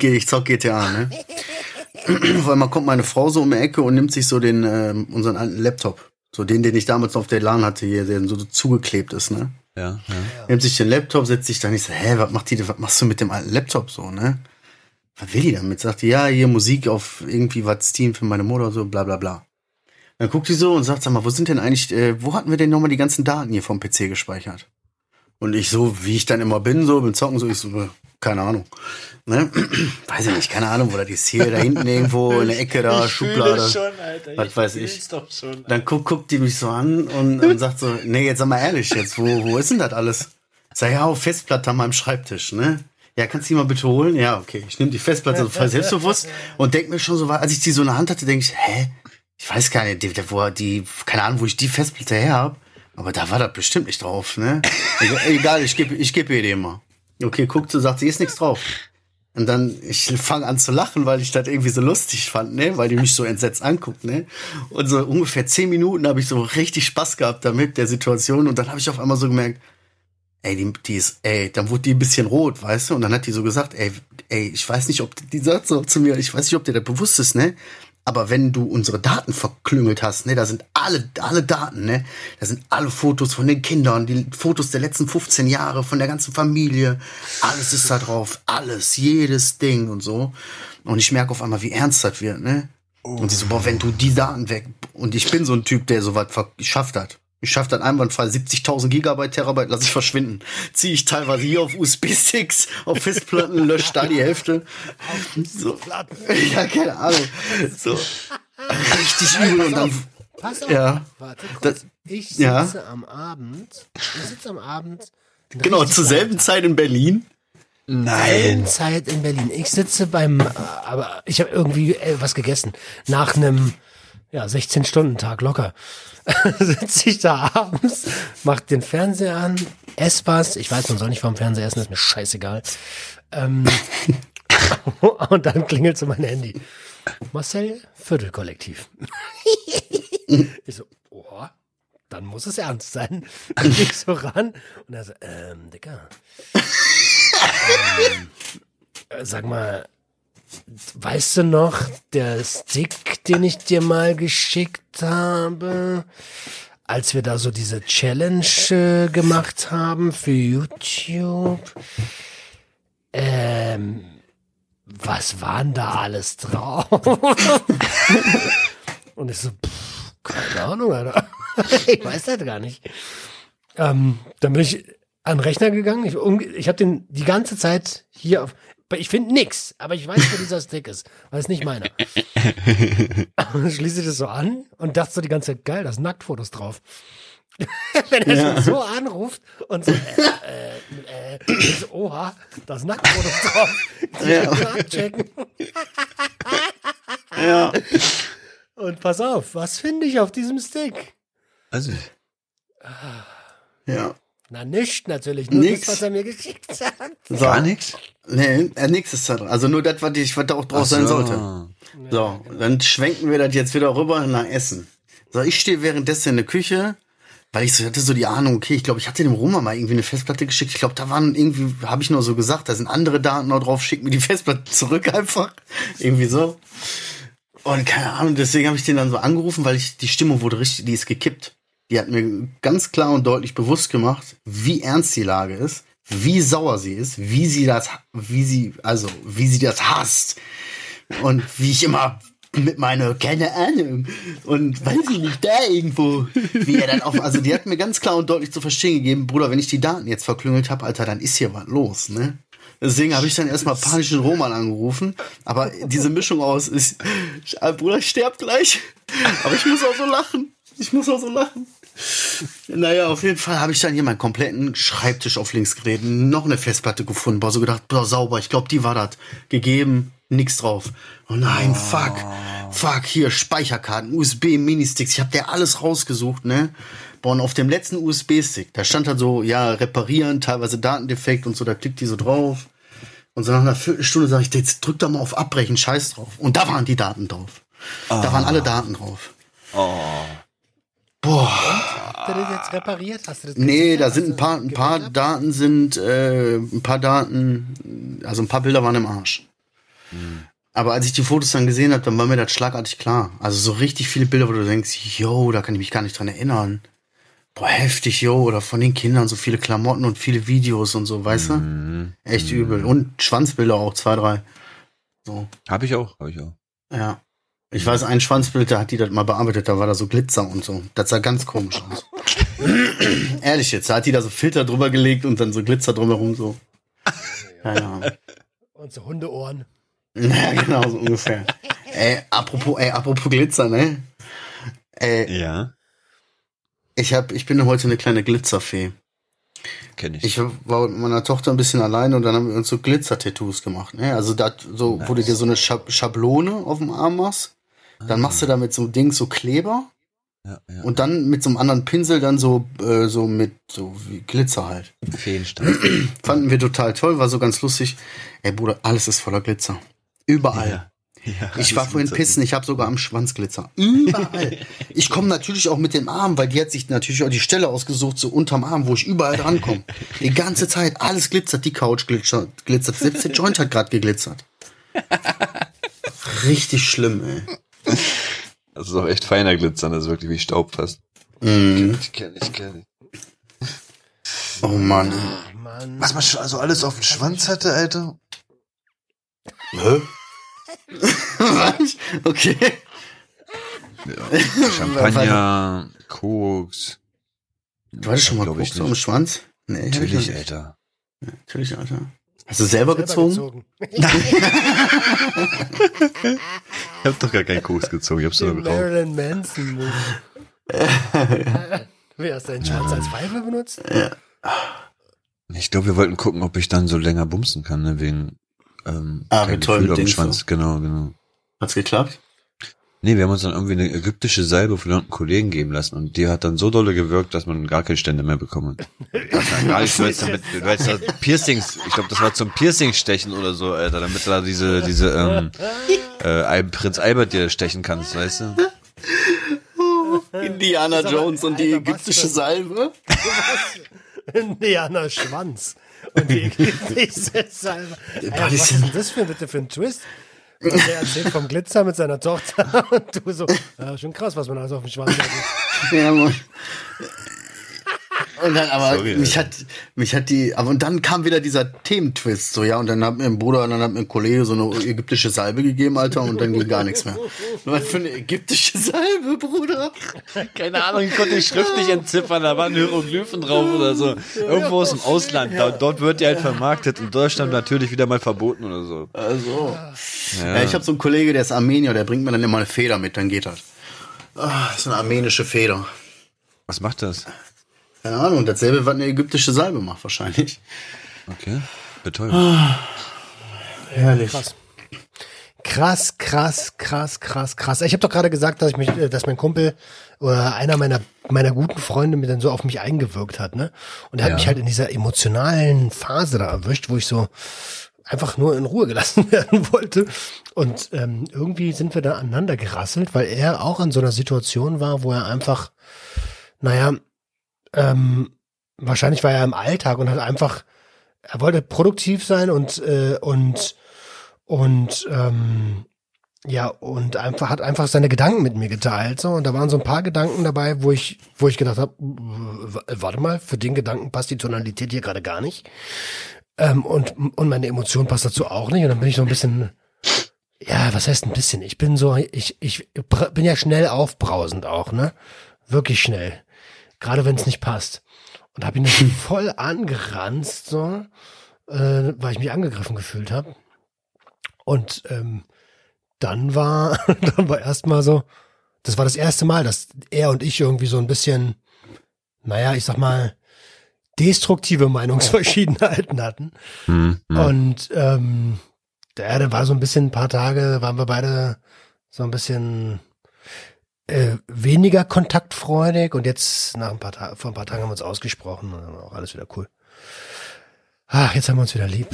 Ich zock G T A, ne? Auf einmal kommt meine Frau so um die Ecke und nimmt sich so den, ähm, unseren alten Laptop. So den, den ich damals noch auf der LAN hatte, hier, der so zugeklebt ist, ne? Ja, ja. Nimmt sich den Laptop, setzt sich da und ich so, hä, was macht die denn, was machst du mit dem alten Laptop so, ne? Was will die damit? Sagt die, ja, hier Musik auf irgendwie was Steam für meine Mutter, so, bla, bla, bla. Dann guckt die so und sagt, sag mal, wo sind denn eigentlich, äh, wo hatten wir denn nochmal die ganzen Daten hier vom P C gespeichert? Und ich so, wie ich dann immer bin, so, beim Zocken, so, ich so, keine Ahnung, ne? Weiß ich nicht, keine Ahnung, wo das ist, hier, da hinten irgendwo, in der Ecke da, ich Schublade, fühle schon, Alter. Was ich weiß ich. Doch schon, dann guckt, guckt die mich so an und, und sagt so, nee, jetzt sag mal ehrlich, jetzt, wo, wo ist denn das alles? Sag ja, auf Festplatte an meinem Schreibtisch, ne? Ja, kannst du die mal bitte holen? Ja, okay, ich nehme die Festplatte so selbstbewusst und denke mir schon so, als ich die so in der Hand hatte, denke ich, hä? Ich weiß gar nicht, die, wo die, keine Ahnung, wo ich die Festplatte her habe, aber da war das bestimmt nicht drauf, ne? Also, egal, ich gebe ich geb ihr den mal. Okay, guckt so, sagt sie, ist nichts drauf. Und dann, ich fange an zu lachen, weil ich das irgendwie so lustig fand, ne? Weil die mich so entsetzt anguckt, ne? Und so ungefähr zehn Minuten habe ich so richtig Spaß gehabt damit, der Situation. Und dann habe ich auf einmal so gemerkt, ey, die, die ist, ey, dann wurde die ein bisschen rot, weißt du? Und dann hat die so gesagt, ey, ey, ich weiß nicht, ob, die sagt so zu mir, ich weiß nicht, ob dir das bewusst ist, ne? Aber wenn du unsere Daten verklüngelt hast, ne, da sind alle, alle Daten, ne, da sind alle Fotos von den Kindern, die Fotos der letzten fünfzehn Jahre von der ganzen Familie, alles ist da drauf, alles, jedes Ding und so. Und ich merke auf einmal, wie ernst das wird, ne. Oh. Und sie so, boah, wenn du die Daten weg, und ich bin so ein Typ, der sowas schafft hat. Ich schaffe das einwandfrei, siebzigtausend Gigabyte, Terabyte lasse ich verschwinden. Ziehe ich teilweise hier auf U S B-Sticks, auf Festplatten, lösche da die Hälfte. So. Ja, keine Ahnung. So. Richtig übel und dann. Pass auf, ja. Warte kurz. Das, ich sitze ja. am Abend. Ich sitze am Abend. Genau, zur selben Zeit in Berlin. Nein. Zeit in Berlin. Ich sitze beim. Aber ich habe irgendwie ey, was gegessen. Nach einem. Ja, sechzehn-Stunden-Tag locker. Sitze ich da abends, mach den Fernseher an, ess was. Ich weiß, man soll nicht vorm Fernseher essen, ist mir scheißegal. Ähm, und dann klingelt so mein Handy. Marcel, Viertelkollektiv. Ich so, oh, dann muss es ernst sein. Dann geh ich so ran und er so, ähm, Digga. ähm, sag mal, weißt du noch, der Stick, den ich dir mal geschickt habe, als wir da so diese Challenge äh, gemacht haben für YouTube? Ähm, was war denn da alles drauf? Und ich so, pff, keine Ahnung, Alter. Ich weiß das gar nicht. Ähm, dann bin ich an den Rechner gegangen. Ich, ich habe den die ganze Zeit hier auf. Ich finde nichts, aber ich weiß, wo dieser Stick ist, weil es nicht meiner. Dann schließe ich das so an und dachte so die ganze Zeit, geil, da sind Nacktfotos drauf. Wenn er ja. so anruft und so, äh, äh, äh, so, oha, da sind Nacktfotos drauf. Die ja. abchecken. Ja. Und pass auf, was finde ich auf diesem Stick? Also. Ah. Ja. Na, nichts natürlich. Nur nix. Das, was er mir geschickt hat. So. Gar nichts? Nee, nichts ist da drin. Also nur das, was ich was da auch drauf so. sein sollte. Ja, so, genau. Dann schwenken wir das jetzt wieder rüber nach Essen. So, ich stehe währenddessen in der Küche, weil ich so, hatte so die Ahnung, okay, ich glaube, ich hatte dem Roma mal irgendwie eine Festplatte geschickt. Ich glaube, da waren irgendwie, habe ich nur so gesagt, da sind andere Daten noch drauf, schick mir die Festplatte zurück einfach. Irgendwie so. Und keine Ahnung, deswegen habe ich den dann so angerufen, weil ich die Stimmung wurde richtig, die ist gekippt. Die hat mir ganz klar und deutlich bewusst gemacht, wie ernst die Lage ist, wie sauer sie ist, wie sie das, wie sie, also, wie sie das hasst. Und wie ich immer mit meiner, keine Ahnung, und weiß ich nicht, da irgendwo, wie er dann auf, also die hat mir ganz klar und deutlich zu verstehen gegeben, Bruder, wenn ich die Daten jetzt verklüngelt habe, Alter, dann ist hier was los, ne? Deswegen habe ich dann erstmal panischen Roman angerufen. Aber diese Mischung aus ist, Bruder, ich sterb gleich. Aber ich muss auch so lachen. Ich muss auch so lachen. Naja, auf jeden Fall habe ich dann hier meinen kompletten Schreibtisch auf links gedreht. Noch eine Festplatte gefunden. Boah, so gedacht, boah, sauber. Ich glaube, die war das. Gegeben, nix drauf. Oh nein, oh. fuck. Fuck, hier, Speicherkarten, U S B-Ministicks. Ich habe dir alles rausgesucht, ne? Boah, und auf dem letzten U S B-Stick, da stand halt so, ja, reparieren, teilweise Datendefekt und so. Da klickt die so drauf. Und so nach einer Viertelstunde sage ich, jetzt drück doch mal auf Abbrechen, scheiß drauf. Und da waren die Daten drauf. Oh. Da waren alle Daten drauf. Oh. Boah. Und? Hast du das jetzt repariert? Hast du das nee, da sind ein paar, ein paar Daten sind, äh, ein paar Daten, also ein paar Bilder waren im Arsch. Hm. Aber als ich die Fotos dann gesehen habe, dann war mir das schlagartig klar. Also so richtig viele Bilder, wo du denkst, yo, da kann ich mich gar nicht dran erinnern. Boah, heftig, yo, oder von den Kindern so viele Klamotten und viele Videos und so, weißt mhm. du? Echt mhm. übel. Und Schwanzbilder auch, zwei, drei. So. Hab ich auch, hab ich auch. Ja. Ich mhm. weiß, ein Schwanzbild, da hat die das mal bearbeitet, da war da so Glitzer und so. Das sah ganz komisch aus. Ehrlich jetzt, da hat die da so Filter drüber gelegt und dann so Glitzer drumherum so. Ja, ja. Und so Hundeohren. Ja, genau, so ungefähr. Ey, apropos, ey, apropos Glitzer, ne? Ey. Ja. Ich hab, ich bin heute eine kleine Glitzerfee. Kenn ich. Ich war mit meiner Tochter ein bisschen alleine und dann haben wir uns so Glitzer-Tattoos gemacht. Ne? Also da so, nice. Wo du dir so eine Schablone auf dem Arm machst, dann ah. machst du da mit so einem Ding so Kleber ja, ja, und dann mit so einem anderen Pinsel dann so, äh, so mit so wie Glitzer halt. Feenstein. Fanden wir total toll, war so ganz lustig. Ey Bruder, alles ist voller Glitzer. Überall. Ja. Ja, ich war vorhin pissen, ich habe sogar am Schwanz Glitzer. Überall. Ich komme natürlich auch mit dem Arm, weil die hat sich natürlich auch die Stelle ausgesucht, so unterm Arm, wo ich überall rankomme. Die ganze Zeit, alles glitzert, die Couch glitzert, glitzert. Selbst der Joint hat gerade geglitzert. Richtig schlimm, ey. Das ist auch echt feiner Glitzern, das ist wirklich wie Staub fast. Mm. Ich kenne, ich kenne. Oh Mann. Oh Mann. Was man schon also alles auf dem Schwanz hatte, Alter? Hä? Was? Okay. Ja. Champagner, Koks. Du hattest schon mal Koks am Schwanz? Nee, natürlich, Alter. Alter. Ja, natürlich, Alter. Hast du selber, selber gezogen? gezogen. Ich hab doch gar keinen Koks gezogen. Ich hab's nur geraucht. Marilyn Manson. Wie hast du deinen Schwanz ja. als Pfeife benutzt? Ja. Ich glaube, wir wollten gucken, ob ich dann so länger bumsen kann, ne? Wegen. Ähm, ah, wie toll mit dem Schwanz, so. Genau, genau. Hat's geklappt? Nee, wir haben uns dann irgendwie eine ägyptische Salbe von einem Kollegen geben lassen und die hat dann so dolle gewirkt, dass man gar keine Stände mehr bekommen hat. Gar nicht, weil's damit, weil's da Piercings, ich glaube, das war zum Piercing-Stechen oder so, Alter, damit du da diese, diese, ähm, äh, Prinz Albert dir stechen kannst, weißt du? Indiana Jones aber, und die Alter, ägyptische Salbe? Indiana Schwanz. Und die Gläser Salve. Alter, was ist denn das für, bitte für ein Twist? Und der erzählt vom Glitzer mit seiner Tochter und du so, ja, schon krass, was man alles auf dem Schwanz hat. Ja, Mann. Und dann aber, sorry, mich hat, mich hat die, aber und dann kam wieder dieser Thementwist, so, ja, und dann hat mir ein Bruder, und dann hat mir ein Kollege so eine ägyptische Salbe gegeben, Alter, und dann ging gar nichts mehr. Was für eine ägyptische Salbe, Bruder? Keine Ahnung, ich konnte die Schrift nicht entziffern, da waren Hieroglyphen drauf oder so. Irgendwo aus dem Ausland, da, dort wird die halt vermarktet, in Deutschland natürlich wieder mal verboten oder so. Also, ja. Ja, ich habe so einen Kollege, der ist Armenier, der bringt mir dann immer eine Feder mit, dann geht das. Oh, das ist eine armenische Feder. Was macht das? Keine Ahnung, dasselbe, was eine ägyptische Salbe macht, wahrscheinlich. Okay, betäubend. Ah, herrlich. Krass. Krass, krass, krass, krass, krass. Ich habe doch gerade gesagt, dass ich mich, dass mein Kumpel oder einer meiner meiner guten Freunde mir dann so auf mich eingewirkt hat, ne? Und er hat ja. mich halt in dieser emotionalen Phase da erwischt, wo ich so einfach nur in Ruhe gelassen werden wollte. Und ähm, irgendwie sind wir da aneinander gerasselt, weil er auch in so einer Situation war, wo er einfach, naja, Ähm, wahrscheinlich war er im Alltag und hat einfach, er wollte produktiv sein und äh, und und ähm, ja und einfach hat einfach seine Gedanken mit mir geteilt, so, und da waren so ein paar Gedanken dabei, wo ich wo ich gedacht habe, warte mal, für den Gedanken passt die Tonalität hier gerade gar nicht, ähm, und und meine Emotion passt dazu auch nicht, und dann bin ich so ein bisschen, ja, was heißt ein bisschen, ich bin so ich ich bin ja schnell aufbrausend auch, ne, wirklich schnell. Gerade wenn es nicht passt. Und habe ihn dann voll angeranzt, so, äh, weil ich mich angegriffen gefühlt habe. Und ähm, dann war, dann war erstmal so, das war das erste Mal, dass er und ich irgendwie so ein bisschen, naja, ich sag mal, destruktive Meinungsverschiedenheiten hatten. Mhm, ja. Und ähm, der, der war so ein bisschen, ein paar Tage, waren wir beide so ein bisschen Äh, weniger kontaktfreudig, und jetzt nach ein paar Ta- vor ein paar Tagen haben wir uns ausgesprochen und dann war auch alles wieder cool. Ach, jetzt haben wir uns wieder lieb.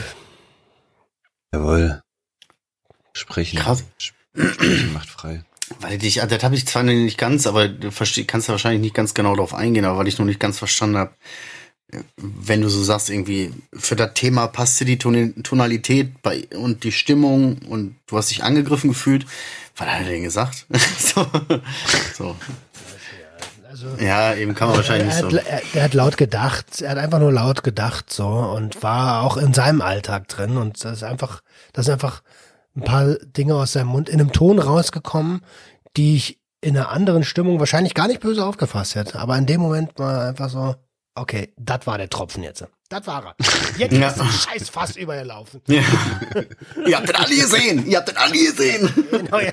Jawohl. Sprechen. Krass. Sprechen macht frei. Weil dich, das habe ich zwar nicht ganz, aber du versteh, kannst da wahrscheinlich nicht ganz genau drauf eingehen, aber weil ich noch nicht ganz verstanden habe, wenn du so sagst, irgendwie, für das Thema passte die Ton- Tonalität bei, und die Stimmung, und du hast dich angegriffen gefühlt. Was hat er denn gesagt? so. so. Also, ja, eben kann man wahrscheinlich er, er nicht so. Hat, er, er hat laut gedacht, er hat einfach nur laut gedacht, so, und war auch in seinem Alltag drin, und das ist einfach, das sind einfach ein paar Dinge aus seinem Mund in einem Ton rausgekommen, die ich in einer anderen Stimmung wahrscheinlich gar nicht böse aufgefasst hätte, aber in dem Moment war einfach so, okay, das war der Tropfen jetzt. Das war er. Jetzt ist ja. Scheiß Fass übergelaufen. Ja. Ihr habt das alle gesehen. Ihr habt das alle gesehen. Genau, ja.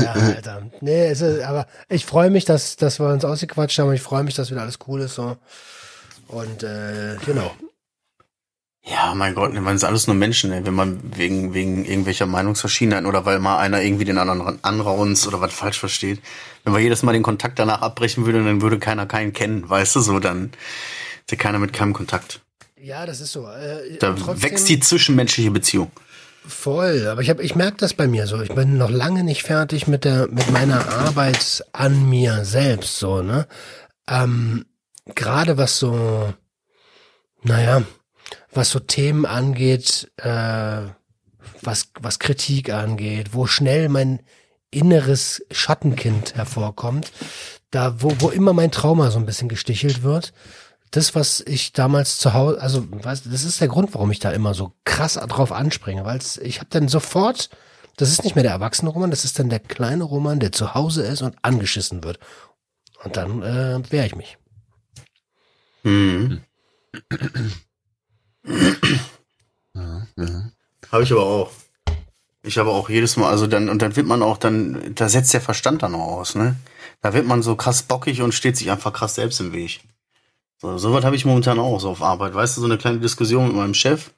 Ja, Alter. Nee, es ist, aber ich freue mich, dass, dass wir uns ausgequatscht haben. Ich freue mich, dass wieder alles cool ist. So. Und äh, genau. Ja, mein Gott, man ist alles nur Menschen, ey. Wenn man wegen, wegen irgendwelcher Meinungsverschiedenheiten oder weil mal einer irgendwie den anderen anraunzt oder was falsch versteht, wenn wir jedes Mal den Kontakt danach abbrechen würden, dann würde keiner keinen kennen, weißt du, so, dann ist ja keiner mit keinem Kontakt. Ja, das ist so. Äh, da trotzdem wächst die zwischenmenschliche Beziehung. Voll, aber ich hab, ich merke das bei mir so. Ich bin noch lange nicht fertig mit der, mit meiner Arbeit an mir selbst, so, ne? Ähm, gerade was so, naja, was so Themen angeht, äh, was, was Kritik angeht, wo schnell mein inneres Schattenkind hervorkommt, da, wo, wo immer mein Trauma so ein bisschen gestichelt wird. Das, was ich damals zu Hause, also, weißt, das ist der Grund, warum ich da immer so krass drauf anspringe, weil ich habe dann sofort, das ist nicht mehr der erwachsene Roman, das ist dann der kleine Roman, der zu Hause ist und angeschissen wird. Und dann äh, wehre ich mich. Mhm. Ja, ja. Habe ich aber auch. Ich habe auch jedes Mal, also dann, und dann wird man auch, dann, da setzt der Verstand dann auch aus, ne? Da wird man so krass bockig und steht sich einfach krass selbst im Weg. So, sowas habe ich momentan auch so auf Arbeit, weißt du, so eine kleine Diskussion mit meinem Chef,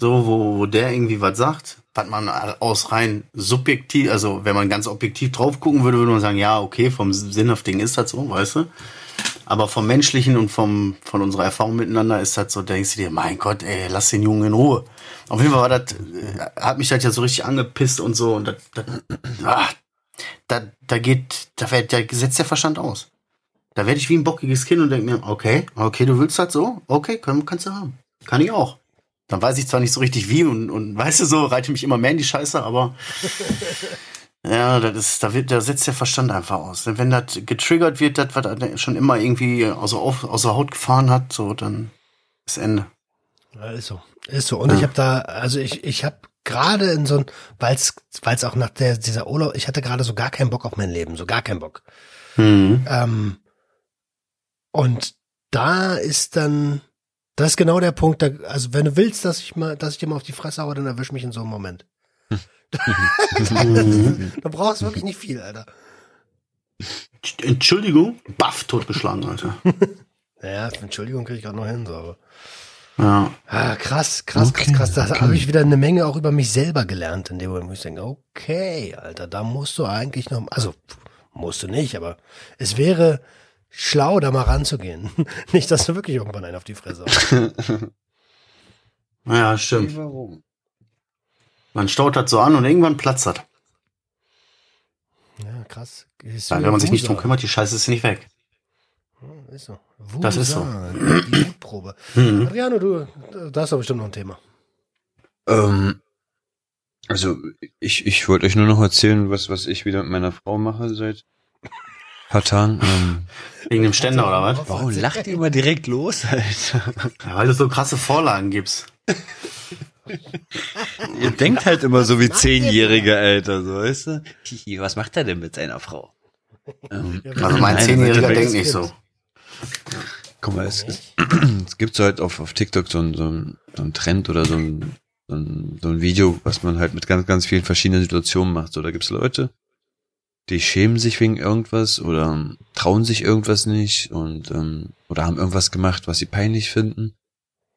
so, wo, wo der irgendwie was sagt, was man aus rein subjektiv, also wenn man ganz objektiv drauf gucken würde, würde man sagen, ja, okay, vom Sinnhaftigen ist das so, weißt du? Aber vom Menschlichen und vom, von unserer Erfahrung miteinander ist das so, denkst du dir, mein Gott, ey, lass den Jungen in Ruhe. Auf jeden Fall war das, hat mich das ja so richtig angepisst und so, und das, das, ah, da, da geht, da, da setzt der Verstand aus. Da werde ich wie ein bockiges Kind und denke mir, okay, okay, du willst das so? Okay, kann, kannst du haben. Kann ich auch. Dann weiß ich zwar nicht so richtig wie und, und weißt du so, reite mich immer mehr in die Scheiße, aber ja, das ist, da, wird, da setzt der Verstand einfach aus. Denn wenn das getriggert wird, das, was schon immer irgendwie außer, außer Haut gefahren hat, so, dann ist Ende. Ja, ist so. Ist so. Und ja. ich habe da, also ich, ich habe gerade in so ein, weil es auch nach der, dieser Urlaub, ich hatte gerade so gar keinen Bock auf mein Leben, so gar keinen Bock. Mhm. Ähm, und da ist dann, das ist genau der Punkt, da, also wenn du willst, dass ich mal, dass ich dir mal auf die Fresse haue, dann erwisch mich in so einem Moment. Da brauchst du wirklich nicht viel, Alter. Entschuldigung, baff, totgeschlagen, Alter. Naja, Entschuldigung kriege ich gerade noch hin, so, aber. Ja. Ah, krass, krass, okay, krass, krass. Da okay. habe ich wieder eine Menge auch über mich selber gelernt, in dem Moment, wo ich denke, okay, Alter, da musst du eigentlich noch, also musst du nicht, aber es wäre schlau, da mal ranzugehen. Nicht, dass du wirklich irgendwann einen auf die Fresse hast. Ja, stimmt. Warum? Man staut das so an und irgendwann platzt das. Ja, krass. Ist ja, wenn man sich nicht drum kümmert, die Scheiße ist hier nicht weg. Ist so. Das ist so. Die Probe. Mhm. Adriano, du, da hast du bestimmt noch ein Thema. Ähm, also, ich, ich wollte euch nur noch erzählen, was, was ich wieder mit meiner Frau mache seit ein paar Tagen. Ähm, Wegen dem Ständer, oder was? Warum lacht ihr immer direkt los, Alter? Ja, weil du so krasse Vorlagen gibst. Ihr denkt halt immer so wie Zehnjährige, Alter, so, weißt du? Was macht er denn mit seiner Frau? Ähm, also mein Zehnjähriger denkt nicht so. Guck mal, es, es, es gibt so halt auf, auf TikTok so einen so so ein Trend oder so ein, so, ein, so ein Video, was man halt mit ganz, ganz vielen verschiedenen Situationen macht. So, da gibt's Leute, die schämen sich wegen irgendwas oder trauen sich irgendwas nicht und ähm, oder haben irgendwas gemacht, was sie peinlich finden.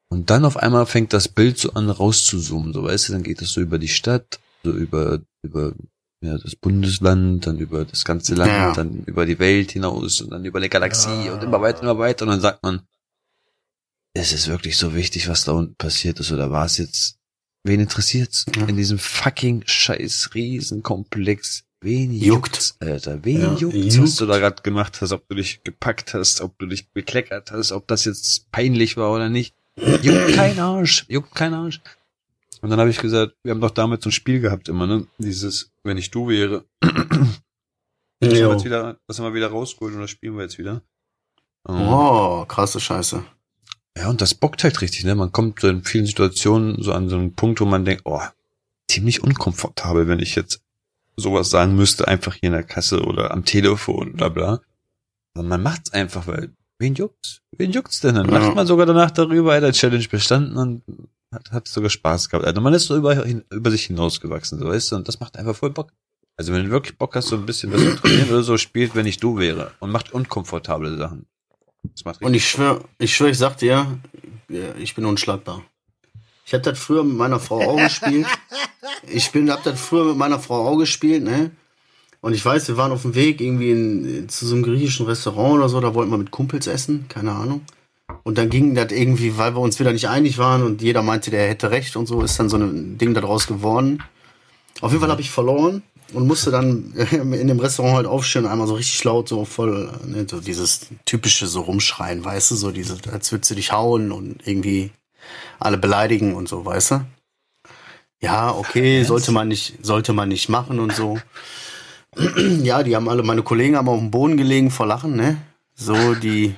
Und dann auf einmal fängt das Bild so an rauszuzoomen, so, weißt du, dann geht das so über die Stadt, so über über ja, das Bundesland, dann über das ganze Land, ja. Dann über die Welt hinaus und dann über die Galaxie ja. Und immer weiter, immer weiter. Und dann sagt man, es ist wirklich so wichtig, was da unten passiert ist, oder war es jetzt, wen interessiert's? Ja. In diesem fucking scheiß Riesenkomplex, wen juckt's, Alter, wen ja. juckt's, was du da gerade gemacht hast, ob du dich gepackt hast, ob du dich bekleckert hast, ob das jetzt peinlich war oder nicht. Juckt kein Arsch, juckt kein Arsch. Und dann habe ich gesagt, wir haben doch damals so ein Spiel gehabt immer, ne? Dieses, wenn ich du wäre. Das haben wir jetzt wieder, das haben wir wieder rausgeholt und das spielen wir jetzt wieder. Um, oh, krasse Scheiße. Ja, und das bockt halt richtig, ne? Man kommt so in vielen Situationen so an so einen Punkt, wo man denkt, oh, ziemlich unkomfortabel, wenn ich jetzt sowas sagen müsste, einfach hier in der Kasse oder am Telefon oder bla. Aber man macht's einfach, weil wen juckt's? Wen juckt's denn? Dann ja. lacht man sogar danach darüber, Alter, Challenge bestanden und hat, hat sogar Spaß gehabt. Also man ist so über, hin, über sich hinausgewachsen, so, weißt du, und das macht einfach voll Bock. Also wenn du wirklich Bock hast, so ein bisschen was zu trainieren oder so, spielt, wenn ich du wäre und macht unkomfortable Sachen. Das macht und ich schwöre, ich schwöre, ich sag dir, ich bin unschlagbar. Ich hab das früher mit meiner Frau auch gespielt. Ich bin, hab das früher mit meiner Frau auch gespielt, ne? Und ich weiß, wir waren auf dem Weg irgendwie in, zu so einem griechischen Restaurant oder so, da wollten wir mit Kumpels essen, keine Ahnung. Und dann ging das irgendwie, weil wir uns wieder nicht einig waren und jeder meinte, der hätte recht und so, ist dann so ein Ding daraus geworden. Auf jeden Fall habe ich verloren und musste dann in dem Restaurant halt aufstehen und einmal so richtig laut, so voll, ne, so dieses typische so rumschreien, weißt du, so diese, als würdest du dich hauen und irgendwie alle beleidigen und so, weißt du. Ja, okay, sollte man nicht, sollte man nicht machen und so. Ja, die haben alle, meine Kollegen haben auf dem Boden gelegen vor Lachen, ne? So, die,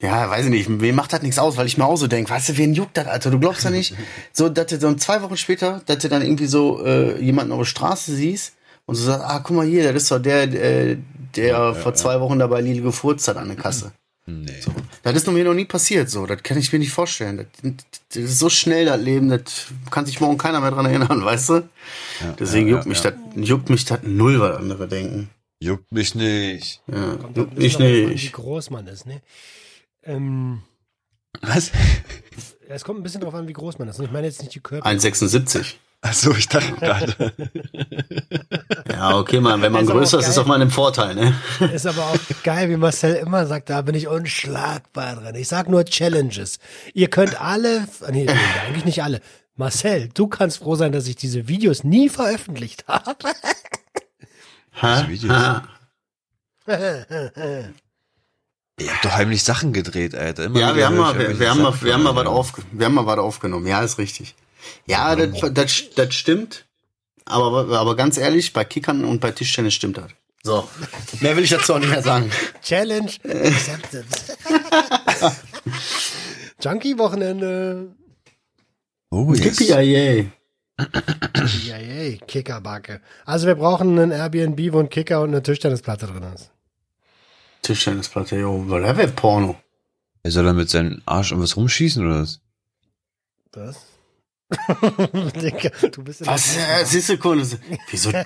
ja, weiß ich nicht, mir macht das nichts aus, weil ich mir auch so denke, weißt du, wen juckt das, Alter, du glaubst ja nicht, so, dass du dann zwei Wochen später, dass du dann irgendwie so äh, jemanden auf der Straße siehst und so sagst, ah, guck mal hier, das ist doch der, äh, der ja, vor ja, zwei ja. Wochen dabei Lidl gefurzt hat an der Kasse. Nee. So, das ist mir noch nie passiert, so, das kann ich mir nicht vorstellen. Das, das ist so schnell, das Leben, das kann sich morgen keiner mehr dran erinnern, weißt du? Ja, deswegen ja, juckt, ja, mich ja. Das, juckt mich das null, was andere denken. Juckt mich nicht. Ja, kommt juckt mich nicht. An, wie groß man ist, ne? Ähm, was? Es kommt ein bisschen drauf an, wie groß man ist. Ich meine jetzt nicht die Körper. eins Komma sechsundsiebzig. Achso, ich dachte gerade. Ja, okay, Mann, wenn man ist größer ist, ist auch mal ein Vorteil, ne? Ist aber auch geil, wie Marcel immer sagt, da bin ich unschlagbar drin. Ich sag nur Challenges. Ihr könnt alle, nee, eigentlich nicht alle. Marcel, du kannst froh sein, dass ich diese Videos nie veröffentlicht habe. Ha? Diese Videos? Ha. Ihr habt doch heimlich Sachen gedreht, Alter. Immer ja, wir haben, mal, wir, wir, haben mal, wir haben mal was auf, wir haben mal was aufgenommen. Ja, ist richtig. Ja, ja. Das, das, das stimmt. Aber, aber ganz ehrlich, bei Kickern und bei Tischtennis stimmt das. So, mehr will ich dazu auch nicht mehr sagen. Challenge accepted. Junkie-Wochenende. Oh, yes. Yippie-yay. Yippie-yay, Kickerbacke. Also wir brauchen einen Airbnb, wo ein Kicker und eine Tischtennisplatte drin ist. Tischtennisplatte, jo, weil er wäre Porno. Er soll dann mit seinem Arsch um was rumschießen, oder was? Was? Du bist in was? Siehst du, Kunde? Wieso? Ja.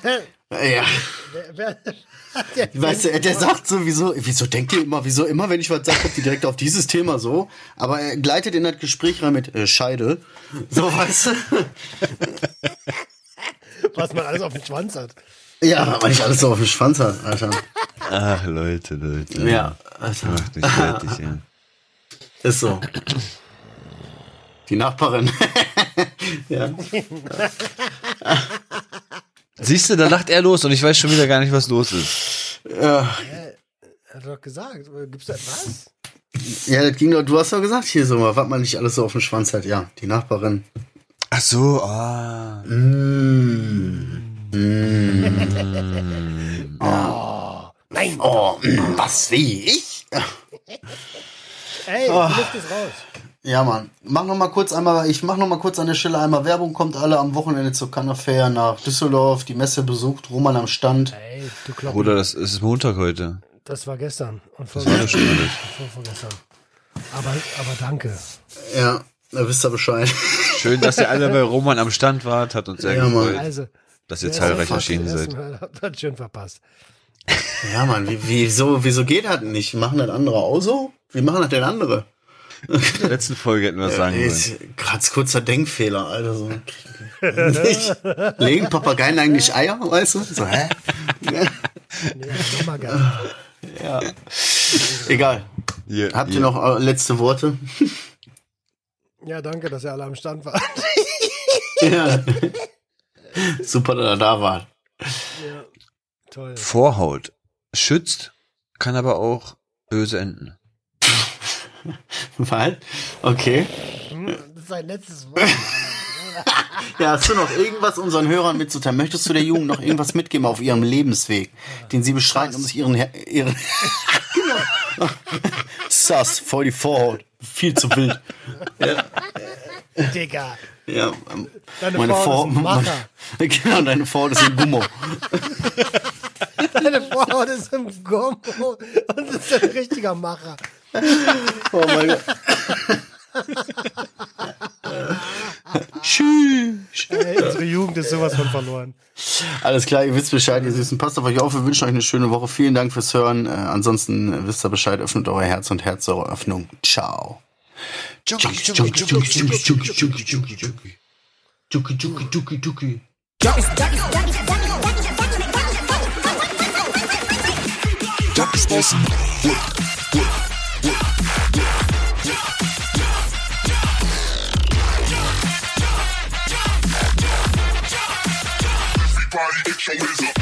Weißt du, der sagt so, wieso, wieso denkt ihr immer, wieso immer, wenn ich was sage, kommt ihr direkt auf dieses Thema so, aber er gleitet in das Gespräch rein mit äh, Scheide. So, weißt du? Was man alles auf dem Schwanz hat. Ja, weil ich alles so auf dem Schwanz hat, Alter. Ach, Leute, Leute. Ja, Alter. Macht mich fertig, ja. Ist so. Die Nachbarin. Ja. Siehst du, da lacht er los und ich weiß schon wieder gar nicht, was los ist. Ja. Er hat doch gesagt, gibt's da was? Ja, das ging doch, du hast doch gesagt, hier so mal, was man nicht alles so auf dem Schwanz hat. Ja, die Nachbarin. Ach so, ah. Mm. Mm. Oh. Nein. Oh, was wie ich? Ey, oh. Du bist jetzt raus. Ja, Mann. Mach noch mal kurz einmal, ich mach noch mal kurz an der Stelle einmal Werbung. Kommt alle am Wochenende zur Cannafair nach Düsseldorf. Die Messe besucht, Roman am Stand. Ey, du Kloppen. Bruder, das ist Montag heute. Das war gestern. Und vor das war gestern. Vor, vor gestern. Aber, aber danke. Ja, da wisst ihr Bescheid. Schön, dass ihr alle bei Roman am Stand wart. Hat uns sehr ja, gefreut, also, dass ihr zahlreich erschienen seid. Habt das schön verpasst. Ja, Mann. Wieso, wieso geht das nicht? Machen das andere auch so? Wie machen das denn andere? In der letzten Folge hätten wir es sagen wollen. Gerade kurzer Denkfehler, Alter. So. Legen Papageien eigentlich Eier, weißt du? So, hä? Nee, nochmal gerne. Ja. Egal. Yeah, Habt yeah. ihr noch letzte Worte? Ja, danke, dass ihr alle am Stand wart. Ja. Super, dass ihr da wart. Ja. Toll. Vorhaut schützt, kann aber auch böse enden. Weil? Okay. Das ist ein letztes Wort. Ja, hast du noch irgendwas unseren Hörern mitzuteilen? Möchtest du der Jugend noch irgendwas mitgeben auf ihrem Lebensweg, den sie beschreiten, um sich ihren... ihren Sass, voll die Vorhaut. Viel zu wild. Ja. Digga. Ja, ähm, deine meine Vorhaut, Vorhaut ist ein Genau, deine Vorhaut ist ein Gummo. Deine Vorhaut ist ein Gummo und ist ein richtiger Macher. Oh mein Gott. Tschüss. Hey, unsere Jugend ist sowas von verloren. Alles klar, ihr wisst Bescheid, ihr Süßen. Passt auf euch auf, wir wünschen euch eine schöne Woche. Vielen Dank fürs Hören. Äh, ansonsten wisst ihr Bescheid, öffnet euer Herz und Herz eure Öffnung. Ciao. Everybody get your hands up.